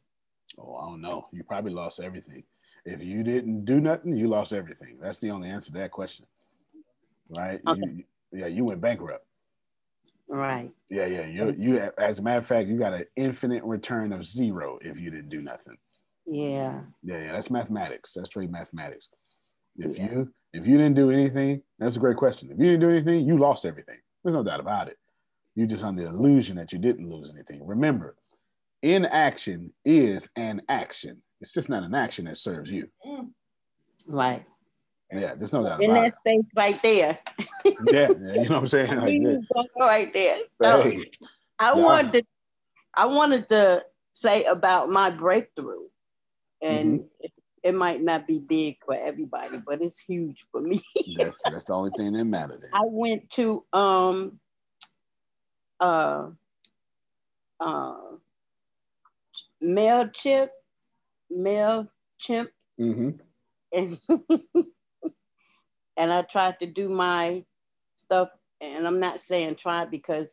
Oh, I don't know. You probably lost everything. If you didn't do nothing, you lost everything. That's the only answer to that question, right? Okay. You went bankrupt. Right. Yeah. You. As a matter of fact, you got an infinite return of zero if you didn't do nothing. Yeah. That's mathematics. That's straight mathematics. If you didn't do anything, that's a great question. If you didn't do anything, you lost everything. There's no doubt about it. You're just under the illusion that you didn't lose anything. Remember, inaction is an action. It's just not an action that serves you. Right. Yeah, there's no doubt about it. In that space right there. Yeah, you know what I'm saying? Like, right there. So, hey, I wanted to say about my breakthrough, and it might not be big for everybody, but it's huge for me. That's the only thing that mattered. I went to MailChimp, and I tried to do my stuff, and I'm not saying try because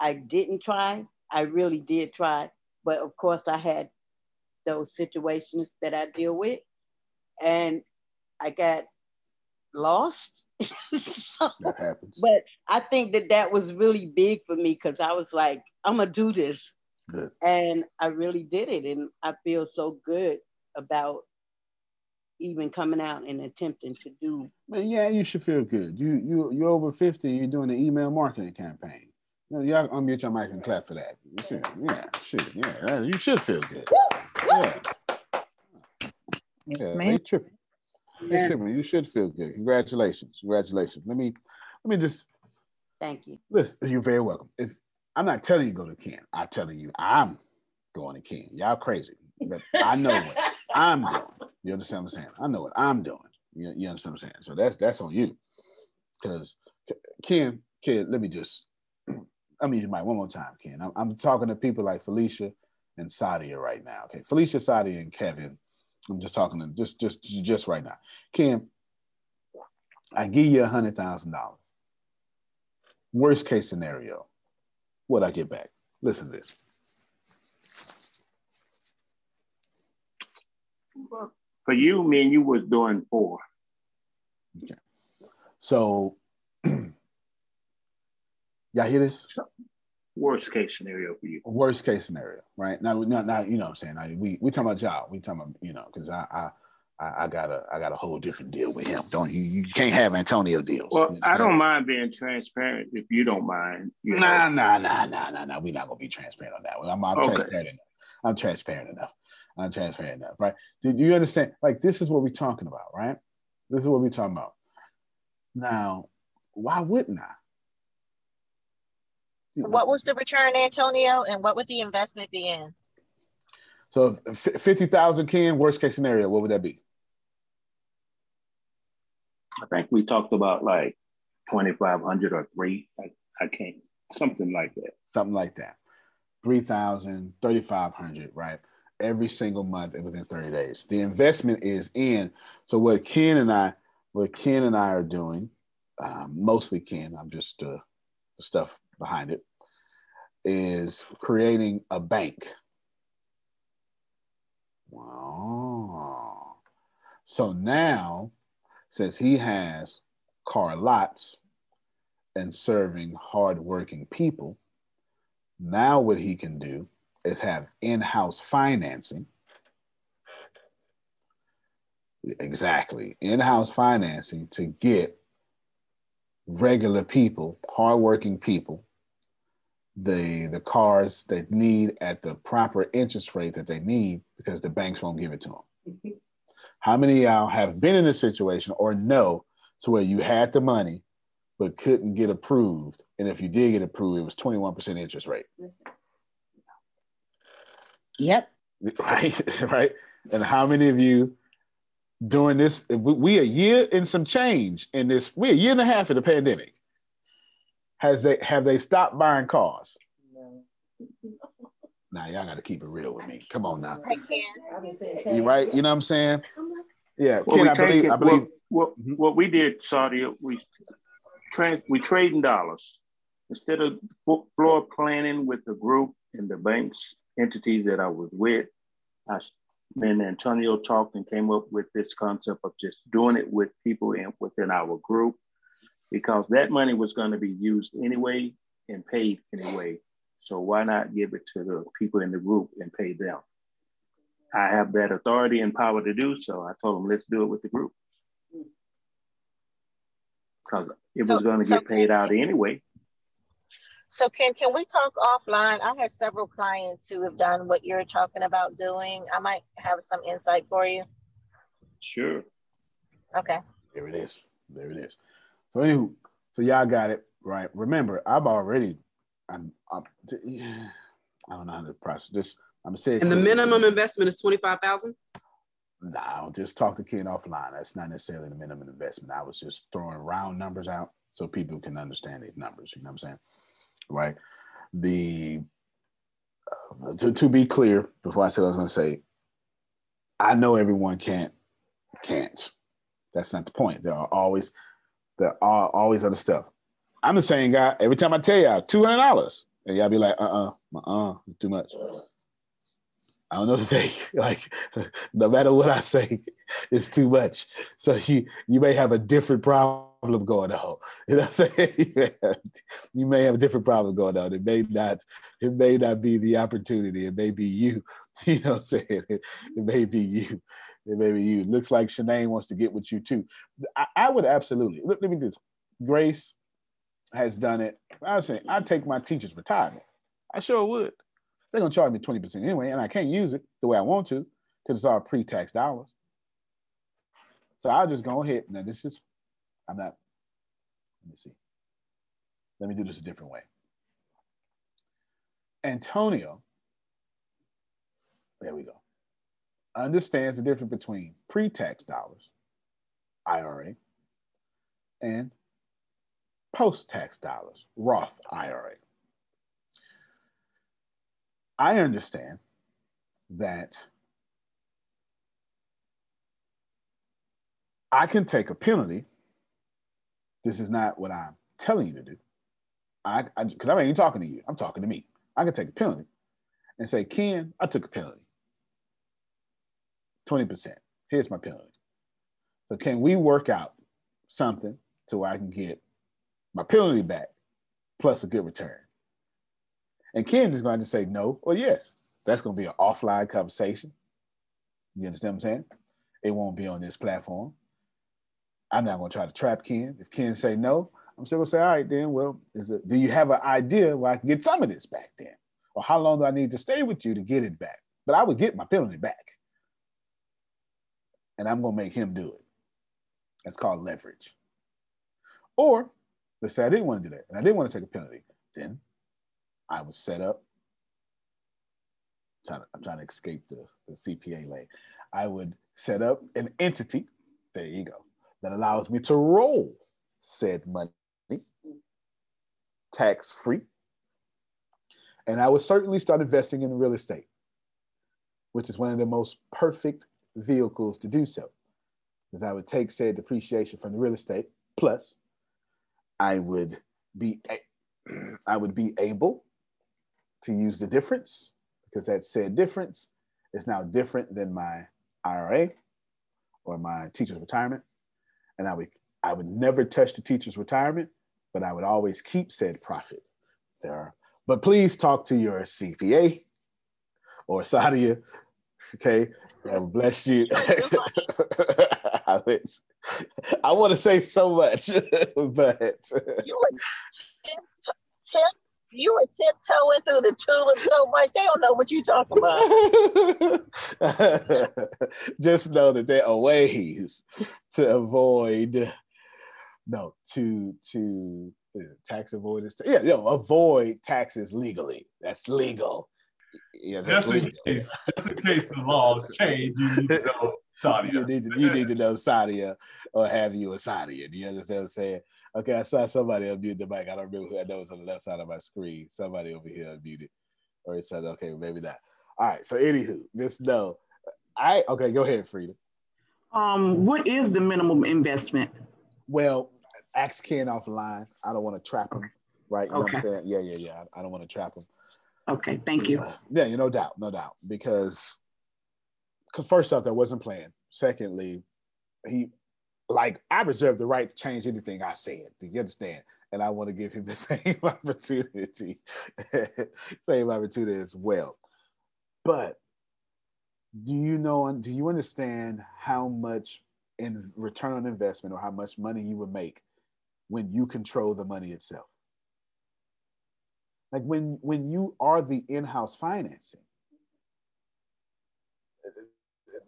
I didn't try. I really did try, but of course I had those situations that I deal with, and I got lost. That happens. But I think that was really big for me, because I was like, I'm gonna do this. Good. And I really did it, and I feel so good about even coming out and attempting to do. Man, yeah, you should feel good. You're over 50. You're doing an email marketing campaign. You know, y'all unmute your mic and clap for that. Yeah, you should feel good. Yeah. Yes, man. You should feel good. Congratulations. Let me just. Thank you. Listen, you're very welcome. I'm not telling you go to Ken. I'm telling you I'm going to Ken. Y'all crazy, but I know what I'm doing. You understand what I'm saying? I know what I'm doing. You understand what I'm saying? So that's on you, because Ken, kid, let me just. I mean, you might one more time, Ken. I'm talking to people like Felicia and Sadia right now. Okay, Felicia, Sadia, and Kevin. I'm just talking to just right now. Ken, I give you $100,000. Worst case scenario, what I get back? Listen to this. For you, man, you was doing 4. Okay. So, y'all hear this? Worst case scenario for you. Worst case scenario, right? Now, you know what I'm saying? Now, we talking about y'all. We talking about, you know, because I got a whole different deal with him. Don't you can't have Antonio deals. Well, you know? I don't mind being transparent if you don't mind. You know? Nah. We're not gonna be transparent on that one. I'm okay. I'm transparent enough, right? Did you understand? Like, this is what we're talking about, right? This is what we're talking about. Now, why wouldn't I? What was the return, Antonio, and what would the investment be in? So 50,000, Ken, worst case scenario, what would that be? I think we talked about like 2,500 or 3. I can't, something like that. 3,000, 3,500, right? Every single month and within 30 days. The investment is in. So what Ken and I are doing, mostly Ken, I'm just the stuff behind it, is creating a bank. Wow. So now, since he has car lots and serving hardworking people, now what he can do is have in-house financing. Exactly. In-house financing to get regular people, hardworking people, the cars they need at the proper interest rate that they need, because the banks won't give it to them. Mm-hmm. How many of y'all have been in a situation or know to where you had the money but couldn't get approved? And if you did get approved, it was 21% interest rate. Yep. Right. And how many of you during this, we a year and some change in this, we're a year and a half in the pandemic, have they stopped buying cars? No. Now, y'all got to keep it real with me. Come on now. I can. You right? You know what I'm saying? Yeah. Well, Ken, I believe. What we did, Saudi, we trade in dollars. Instead of floor planning with the group and the banks entities that I was with, and Antonio talked and came up with this concept of just doing it with people within our group, because that money was going to be used anyway and paid anyway. So why not give it to the people in the group and pay them? I have that authority and power to do so. I told them, let's do it with the group. because it was going to get paid out anyway. So Ken, can we talk offline? I have several clients who have done what you're talking about doing. I might have some insight for you. Sure. Okay. There it is. There it is. So anywho, so y'all got it right. Remember, I've already, I don't know how to process this. I'm saying. And the minimum investment is $25,000. Nah, just talk to Ken offline. That's not necessarily the minimum investment. I was just throwing round numbers out so people can understand these numbers. You know what I'm saying? Right. The to be clear, before I say what I was going to say, I know everyone can't. That's not the point. There are always other stuff. I'm the same guy. Every time I tell y'all $200, and y'all be like, too much. I don't know what to say. Like, no matter what I say, it's too much. So you may have a different problem going on. You know what I'm saying? You may have a different problem going on. It may not be the opportunity. It may be you. You know what I'm saying? It may be you. It may be you. It looks like Shanae wants to get with you too. I would absolutely. Let me do this. Grace has done it. I was saying, I'd take my teacher's retirement. I sure would. They're going to charge me 20% anyway, and I can't use it the way I want to because it's all pre-tax dollars. So I'll just go ahead. Now, let me see. Let me do this a different way. Antonio, there we go, understands the difference between pre-tax dollars, IRA, and post-tax dollars, Roth IRA. I understand that I can take a penalty. This is not what I'm telling you to do. Because I'm not even talking to you. I'm talking to me. I can take a penalty and say, Ken, I took a penalty. 20%. Here's my penalty. So can we work out something so I can get my penalty back plus a good return? And Ken is going to say no or yes. That's going to be an offline conversation. You understand what I'm saying? It won't be on this platform. I'm not going to try to trap Ken. If Ken say no, I'm still going to say, all right, then, well, do you have an idea where I can get some of this back then? Or how long do I need to stay with you to get it back? But I would get my penalty back. And I'm going to make him do it. That's called leverage. Or let's say I didn't want to do that and I didn't want to take a penalty. Then I was set up. I'm trying to escape the CPA lane. I would set up an entity, there you go, that allows me to roll said money tax-free. And I would certainly start investing in real estate, which is one of the most perfect vehicles to do so, because I would take said depreciation from the real estate, plus I would be able to use the difference, because that said difference is now different than my IRA or my teacher's retirement. And I would never touch the teacher's retirement, but I would always keep said profit there. But please talk to your CPA or Sadia, okay? God bless you. I want to say so much, but... You were tiptoeing through the tulip so much, they don't know what you're talking about. Just know that there are ways to avoid, tax avoidance. Yeah, avoid taxes legally. That's legal. Yeah, that's legal. Just in case the laws change, you need to know Sadia. You need to know Sadia, or have you a Sadia. Do you understand what I'm saying? Okay, I saw somebody unmute the mic. I don't remember who. I know it was on the left side of my screen. Somebody over here unmuted. Or it said, okay, maybe not. All right, so anywho, just know. Okay, go ahead, Frida. What is the minimum investment? Well, ask Ken offline. I don't want to trap him, right? You okay. Know what I'm saying? Yeah. I don't want to trap him. Okay, thank you. Yeah, no doubt. Because first off, that wasn't planned. Secondly, I reserve the right to change anything I said. Do you understand? And I want to give him the same opportunity. Same opportunity as well. But do you understand how much in return on investment, or how much money you would make when you control the money itself. Like when you are the in-house financing,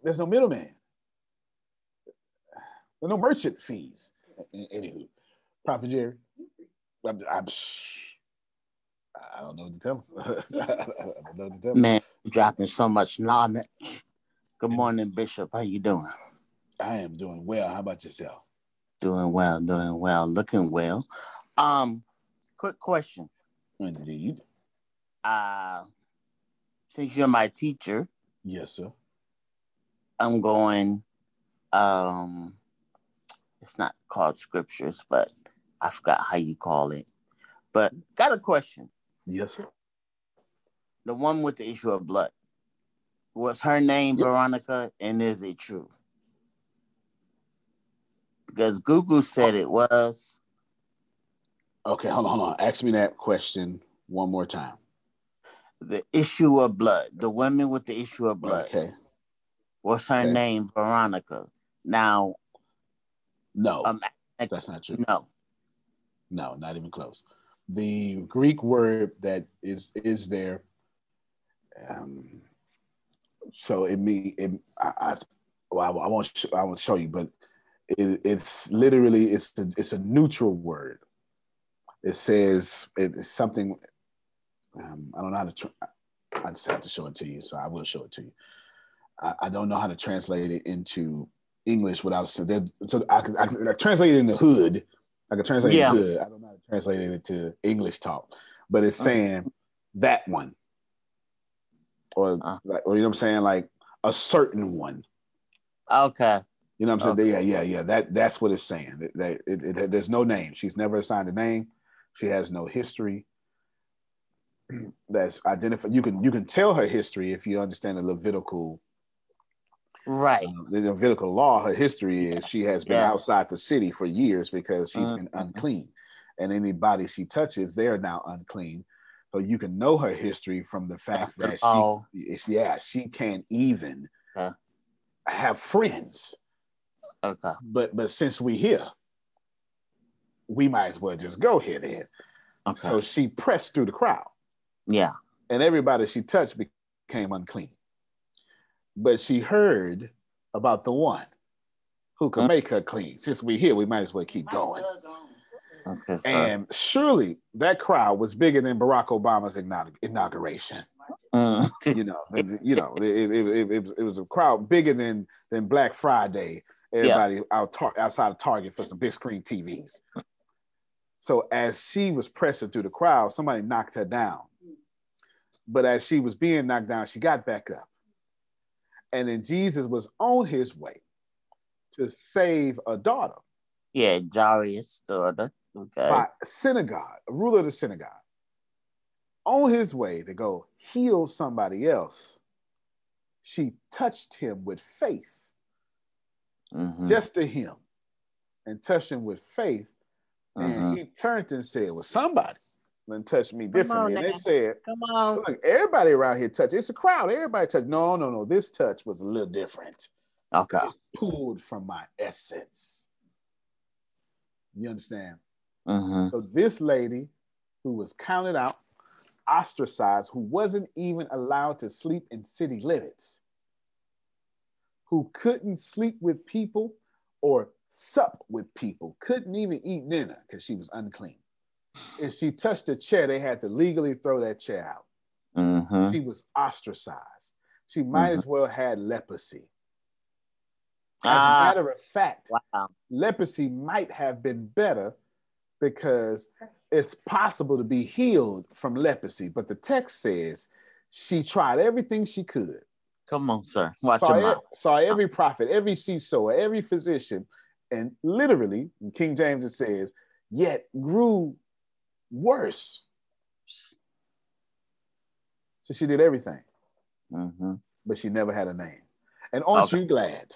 there's no middleman. There's no merchant fees. Anywho, Prophet Jerry, I don't know what to tell him. Man, dropping so much knowledge. Good morning, Bishop. How you doing? I am doing well. How about yourself? Doing well. Looking well. Quick question. Indeed. Since you're my teacher. Yes, sir. I'm going, it's not called scriptures, but I forgot how you call it. But got a question. Yes, sir. The one with the issue of blood. Was her name Veronica, and is it true? Because Google said it was. Okay, hold on. Ask me that question one more time. The issue of blood. The woman with the issue of blood. Okay. Was her name Veronica? Now. No, that's not true. No, not even close. The Greek word that is there. So it means I won't show you, but it's literally a neutral word. It says it's something. I don't know how to. I just have to show it to you, so I will show it to you. I don't know how to translate it into English without. So I translate it in the hood. I can translate it in the hood. I don't know how to translate it into English talk, but it's saying that one. Or you know what I'm saying, like a certain one. Okay. You know what I'm saying? Okay. Yeah. That's what it's saying. There's no name. She's never assigned a name. She has no history. That's identified. You can tell her history if you understand the Levitical. Right. The Levitical law. Her history is she has been outside the city for years because she's been unclean, and anybody she touches, they are now unclean. So you can know her history from the fact that she can't even have friends. Okay. But since we here, we might as well just go here then. Okay. So she pressed through the crowd. Yeah. And everybody she touched became unclean. But she heard about the one who could make her clean. Since we here, we might as well keep going. Okay, and surely that crowd was bigger than Barack Obama's inauguration. It was a crowd bigger than Black Friday. Everybody outside of Target for some big screen TVs. So as she was pressing through the crowd, somebody knocked her down. But as she was being knocked down, she got back up. And then Jesus was on his way to save a daughter. Yeah, Jairus' daughter. Okay. By synagogue, ruler of the synagogue, on his way to go heal somebody else, she touched him with faith, just to him, and touched him with faith. And he turned and said, well, somebody then touched me differently. And they said, come on. Look, everybody around here touched. It's a crowd. Everybody touched. No. This touch was a little different. Okay. It's pulled from my essence. You understand? So this lady who was counted out, ostracized, who wasn't even allowed to sleep in city limits, who couldn't sleep with people or sup with people, couldn't even eat dinner because she was unclean. If she touched a chair, they had to legally throw that chair out. She was ostracized. She might as well had leprosy. As a matter of fact, leprosy might have been better because it's possible to be healed from leprosy. But the text says she tried everything she could. Come on, sir. Watch your mouth. Saw every prophet, every seed sower, every physician. And literally, in King James, it says, yet grew worse. So she did everything. But she never had a name. And aren't you glad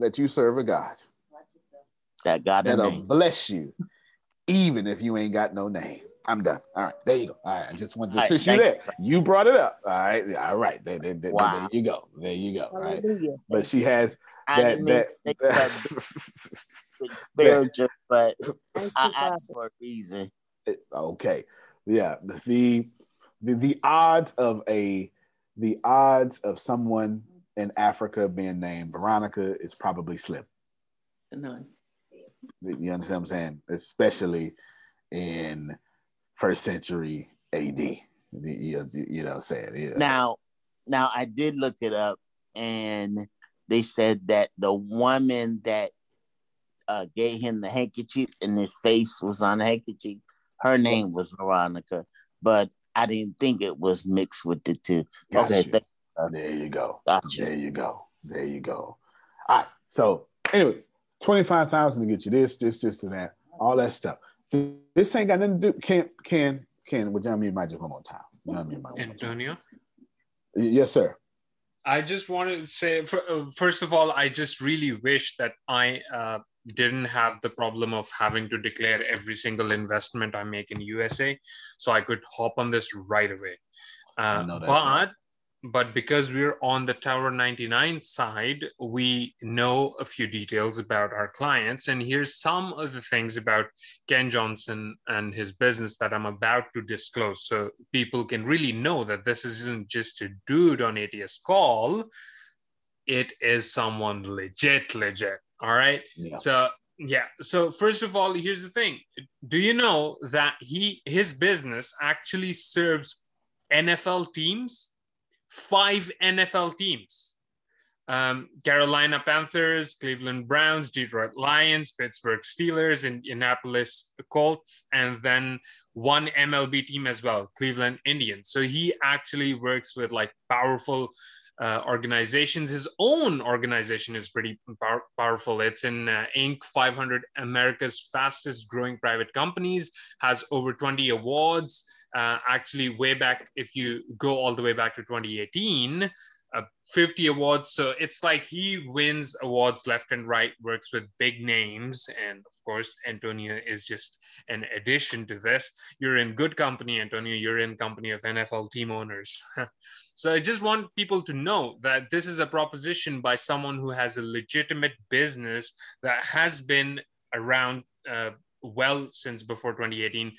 that you serve a God that'll bless you even if you ain't got no name? I'm done. All right, there you go. All right, I just wanted to since you there. You brought it up. All right. There you go. There you go. All right. But she has that. But I asked for a reason. Okay. Yeah. The odds of someone in Africa being named Veronica is probably slim. None. You understand what I'm saying? Especially in first century AD. You know what I'm saying? Yeah. Now I did look it up, and they said that the woman that gave him the handkerchief and his face was on the handkerchief, her name was Veronica, but I didn't think it was mixed with the two. Got okay, there you go. Gotcha. There you go. All right. So anyway, $25,000 to get you this, and that, all that stuff. This ain't got nothing to do. Can. Would y'all mean my one more time? Antonio? Yes, sir. I just want to say, first of all, I just really wish that I didn't have the problem of having to declare every single investment I make in USA, so I could hop on this right away. But because we're on the Tower 99 side, we know a few details about our clients. And here's some of the things about Ken Johnson and his business that I'm about to disclose, so people can really know that this isn't just a dude on ATS call. It is someone legit. All right. Yeah. So first of all, here's the thing. Do you know that his business actually serves NFL teams? 5 NFL teams, Carolina Panthers, Cleveland Browns, Detroit Lions, Pittsburgh Steelers, Indianapolis Colts, and then one MLB team as well, Cleveland Indians. So he actually works with like powerful organizations. His own organization is pretty powerful. It's in Inc. 500, America's fastest growing private companies, has over 20 awards. Actually, way back, if you go all the way back to 2018, 50 awards. So it's like he wins awards left and right, works with big names. And of course, Antonio is just an addition to this. You're in good company, Antonio. You're in company of NFL team owners. So I just want people to know that this is a proposition by someone who has a legitimate business that has been around since before 2018,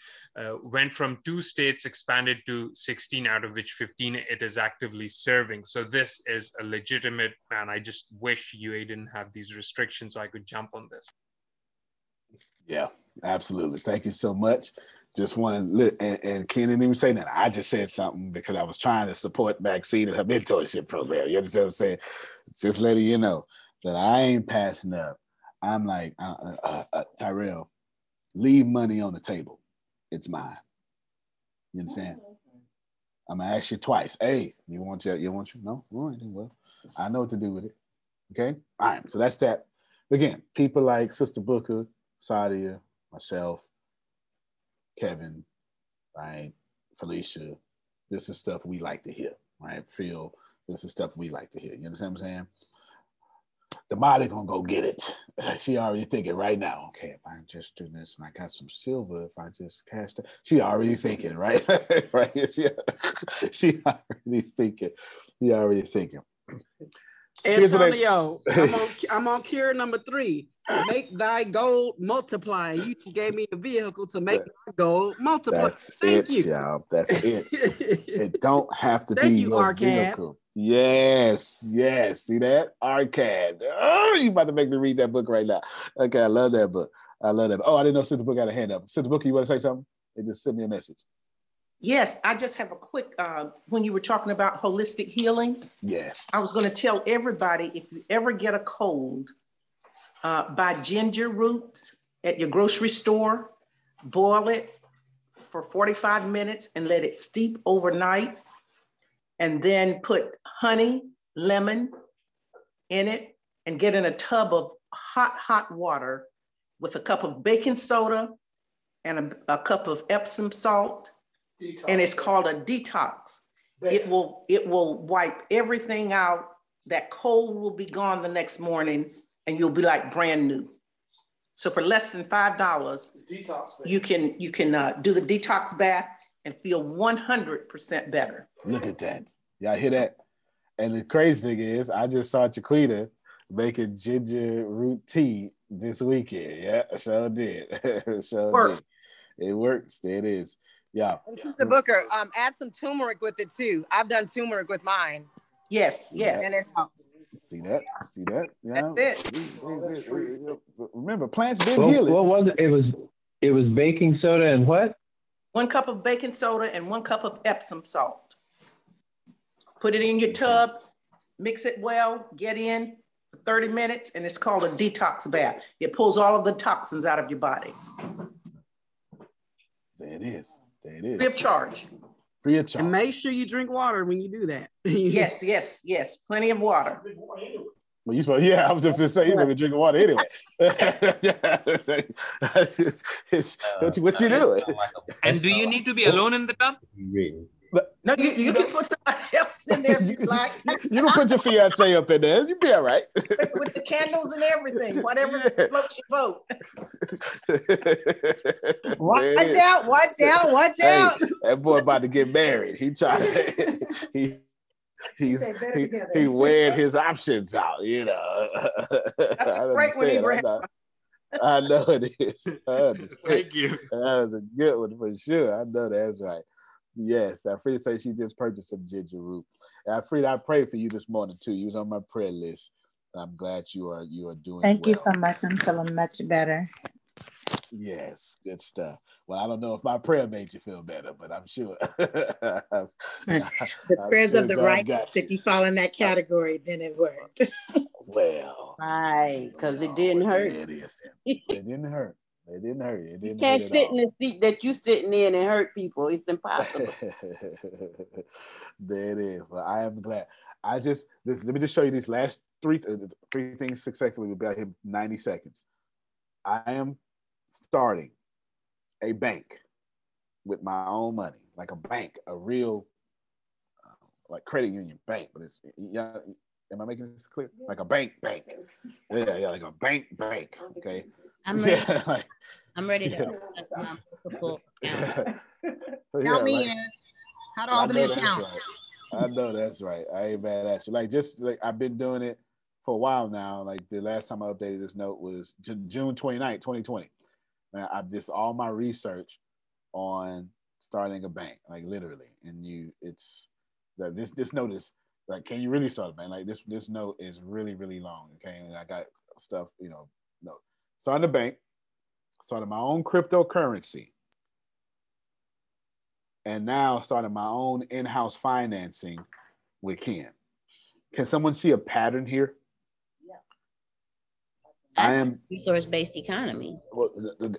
went from 2 states, expanded to 16, out of which 15 it is actively serving. So this is a legitimate man. I just wish UA didn't have these restrictions so I could jump on this. Yeah, absolutely. Thank you so much. Just want to, and Ken didn't even say nothing. I just said something because I was trying to support Maxine and her mentorship program. You understand what I'm saying? Just letting you know that I ain't passing up. I'm like, Tyrell, leave money on the table. It's mine. You understand? I'm gonna ask you twice. Hey, you want your? No, all right, well, I know what to do with it. Okay, all right. So that's that. Again, people like Sister Booker, Sadia, myself, Kevin, right, Felicia. This is stuff we like to hear, right? Phil, this is stuff we like to hear. You understand what I'm saying? The Molly gonna go get it. She already thinking right now. Okay, if I just do this and I got some silver, if I just cash that, she already thinking, right? Right? She already thinking. Antonio, I'm on cure number 3. Make thy gold multiply. You gave me a vehicle to make my gold multiply. Thank you, y'all. That's it. It don't have to be your Arcad vehicle. Yes. See that? Arcad. Oh, you about to make me read that book right now. Okay, I love that book. Oh, I didn't know Sister Booker got a hand up. Sister Booker, you want to say something? They just sent me a message. Yes, I just have a quick, when you were talking about holistic healing. Yes. I was going to tell everybody, if you ever get a cold, buy ginger roots at your grocery store, boil it for 45 minutes and let it steep overnight, and then put honey, lemon in it and get in a tub of hot water with a cup of baking soda and a cup of Epsom salt. Detox. And it's called a detox. It will wipe everything out. That cold will be gone the next morning and you'll be like brand new. So for less than $5, you can do the detox bath and feel 100% better. Look at that. Y'all hear that? And the crazy thing is, I just saw Chiquita making ginger root tea this weekend. Yeah, sure did. It works. There it is. Yeah. And Sister Booker, add some turmeric with it too. I've done turmeric with mine. Yes, yes. And it helps. See that? See that? Yeah. That's it. Remember, plants been healing. What was it? It was baking soda and what? 1 cup of baking soda and 1 cup of Epsom salt. Put it in your tub, mix it well, get in for 30 minutes, and it's called a detox bath. It pulls all of the toxins out of your body. There it is. There it is. Free of charge. Free of charge. And make sure you drink water when you do that. Yes, yes, yes. Plenty of water. Well, you supposed, yeah, I was just going to say, you're going to be drinking water anyway. What you doing? And do you need to be alone in the tub? Really? No, you can put somebody else in there if you like. You can put your fiance up in there. You'll be all right. With the candles and everything, whatever floats your boat. Watch out, watch out, watch out. That boy about to get married. He tried. He's wearing his options out, you know. That's great when he ran. I know it is. I understand. Thank you. That was a good one for sure. I know that's right. Yes, Alfreda says she just purchased some ginger root. Alfreda, I prayed for you this morning too. You was on my prayer list. I'm glad you are doing. Thank you so much. I'm feeling much better. Yes, good stuff. Well, I don't know if my prayer made you feel better, but I'm sure. The prayers of the righteous. If you fall in that category, then it worked. Well, right, because it didn't hurt. It is. It didn't hurt. It didn't hurt. It didn't you can't hurt sit in the seat that you're sitting in and hurt people. It's impossible. There it is. Well, I am glad. Let me just show you these last three things successfully. We'll be out here in 90 seconds. I am starting a bank with my own money, like a bank, a real like credit union bank. But it's, yeah, am I making this clear? Like a bank. Yeah, like a bank. Okay. I'm ready. Yeah, like, I'm ready to full account. Count me in. How do all this count? I know that's right. I ain't mad at you. Like I've been doing it for a while now. Like the last time I updated this note was June 29, 2020. And I've just all my research on starting a bank, like literally. And it's like this note is like, can you really start a bank? Like this note is really, really long. Okay. And I got stuff, you know, notes. Started a bank, started my own cryptocurrency, and now started my own in-house financing with Ken. Can someone see a pattern here? Yeah. That's a resource-based economy. Well,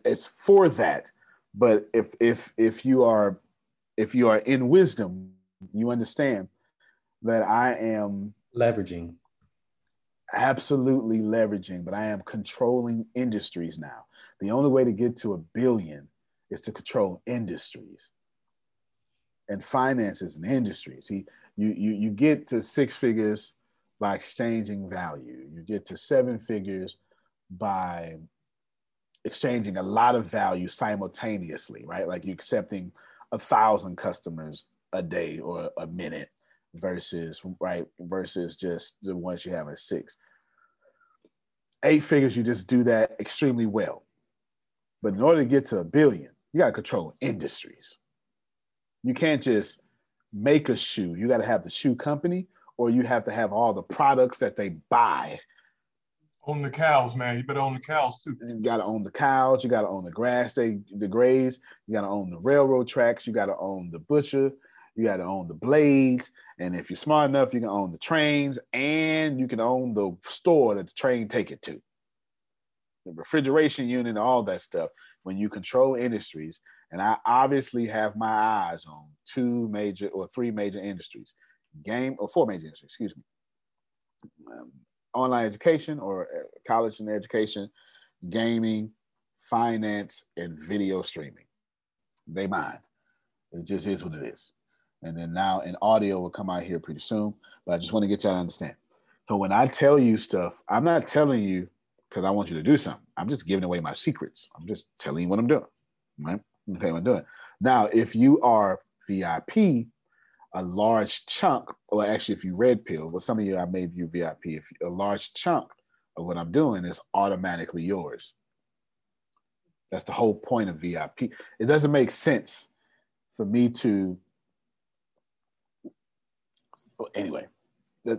it's for that, but if you are in wisdom, you understand that I am leveraging. Absolutely leveraging, but I am controlling industries now. The only way to get to $1 billion is to control industries and finances and industries. You get to 6 figures by exchanging value. You get to 7 figures by exchanging a lot of value simultaneously, right? Like you're accepting 1,000 customers a day or a minute. Versus just the ones you have at 6. 8 figures, you just do that extremely well. But in order to get to $1 billion, you gotta control industries. You can't just make a shoe. You gotta have the shoe company, or you have to have all the products that they buy. Own the cows, man. You better own the cows too. You gotta own the cows. You gotta own the grass the graze. You gotta own the railroad tracks. You gotta own the butcher. You gotta own the blades. And if you're smart enough, you can own the trains, and you can own the store that the train take it to. The refrigeration unit, all that stuff. When you control industries, and I obviously have my eyes on 2 major or 3 major industries, 4 major industries, excuse me. Online education or college and education, gaming, finance, and video streaming. They mine. It just is what it is. And then now an audio will come out here pretty soon, but I just want to get y'all to understand. So when I tell you stuff, I'm not telling you because I want you to do something. I'm just giving away my secrets. I'm just telling you what I'm doing, right? I'm telling you what I'm doing. Now, if you are VIP, a large chunk, or actually if you red pill, well, some of you, I made you VIP, if a large chunk of what I'm doing is automatically yours. That's the whole point of VIP. It doesn't make sense for me to, anyway,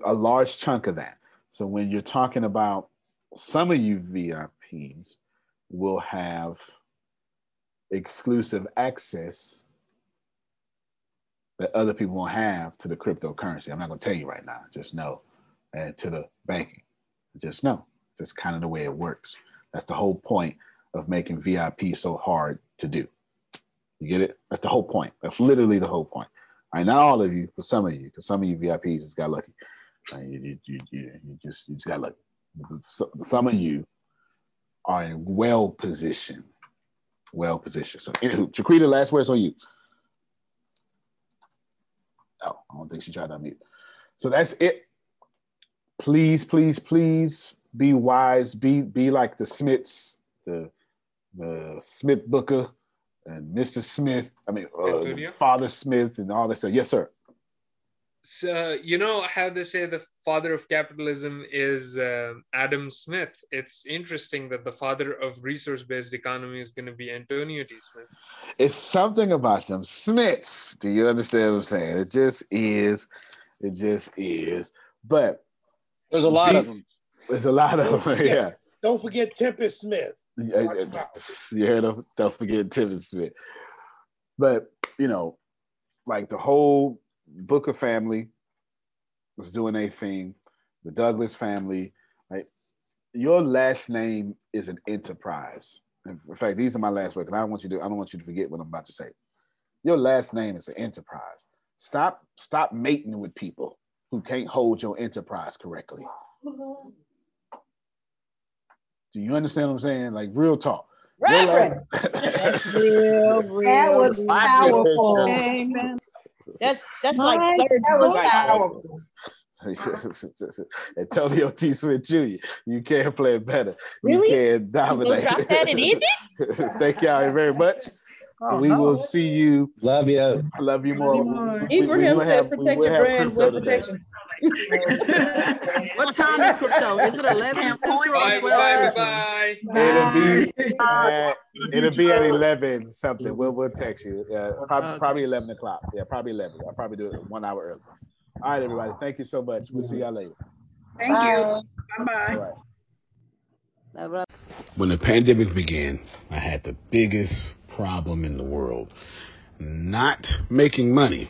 a large chunk of that. So when you're talking about some of you VIPs will have exclusive access that other people won't have to the cryptocurrency. I'm not gonna tell you right now, just know, and to the banking, just know. That's kind of the way it works. That's the whole point of making VIP so hard to do. You get it? That's the whole point. That's literally the whole point. All right, not all of you, but some of you, because some of you VIPs just got lucky. You just got lucky. So, some of you are in well positioned. So, anywho, Chiquita, last words on you. Oh, I don't think she tried to unmute. So that's it. Please, please, please be wise. Be like the Smiths, the Smith Booker, and Mr. Smith. I mean, Father Smith, and all that stuff. Yes, sir. So, you know how they say the father of capitalism is Adam Smith. It's interesting that the father of resource-based economy is going to be Antonio T. Smith. It's something about them Smiths. Do you understand what I'm saying? It just is. It just is. But there's a lot of them. There's a lot of them. Yeah. Don't forget Tempest Smith. You heard them? Don't forget Tempest Smith. But you know, like the whole Booker family was doing a thing, the Douglas family, like your last name is an enterprise. In fact, these are my last words, and I don't want you to forget what I'm about to say. Your last name is an enterprise. Stop mating with people who can't hold your enterprise correctly. Do you understand what I'm saying? Like real talk. Reverend. Real, that was powerful. Amen. That's my like third. Antonio T. Smith Jr. You can't play it better. Really? You can't dominate. Drop that in it. Thank y'all very much. We will see you. Love you. I love you more. Ibrahim said, "Protect your brand with protection." What time is crypto? Is it 11? Bye. It'll be at 11 something. We'll text you. Probably 11 o'clock. Yeah, probably 11. I'll probably do it 1 hour early. All right, everybody. Thank you so much. We'll see y'all later. Thank you. Bye bye. When the pandemic began, I had the biggest problem in the world. Not making money.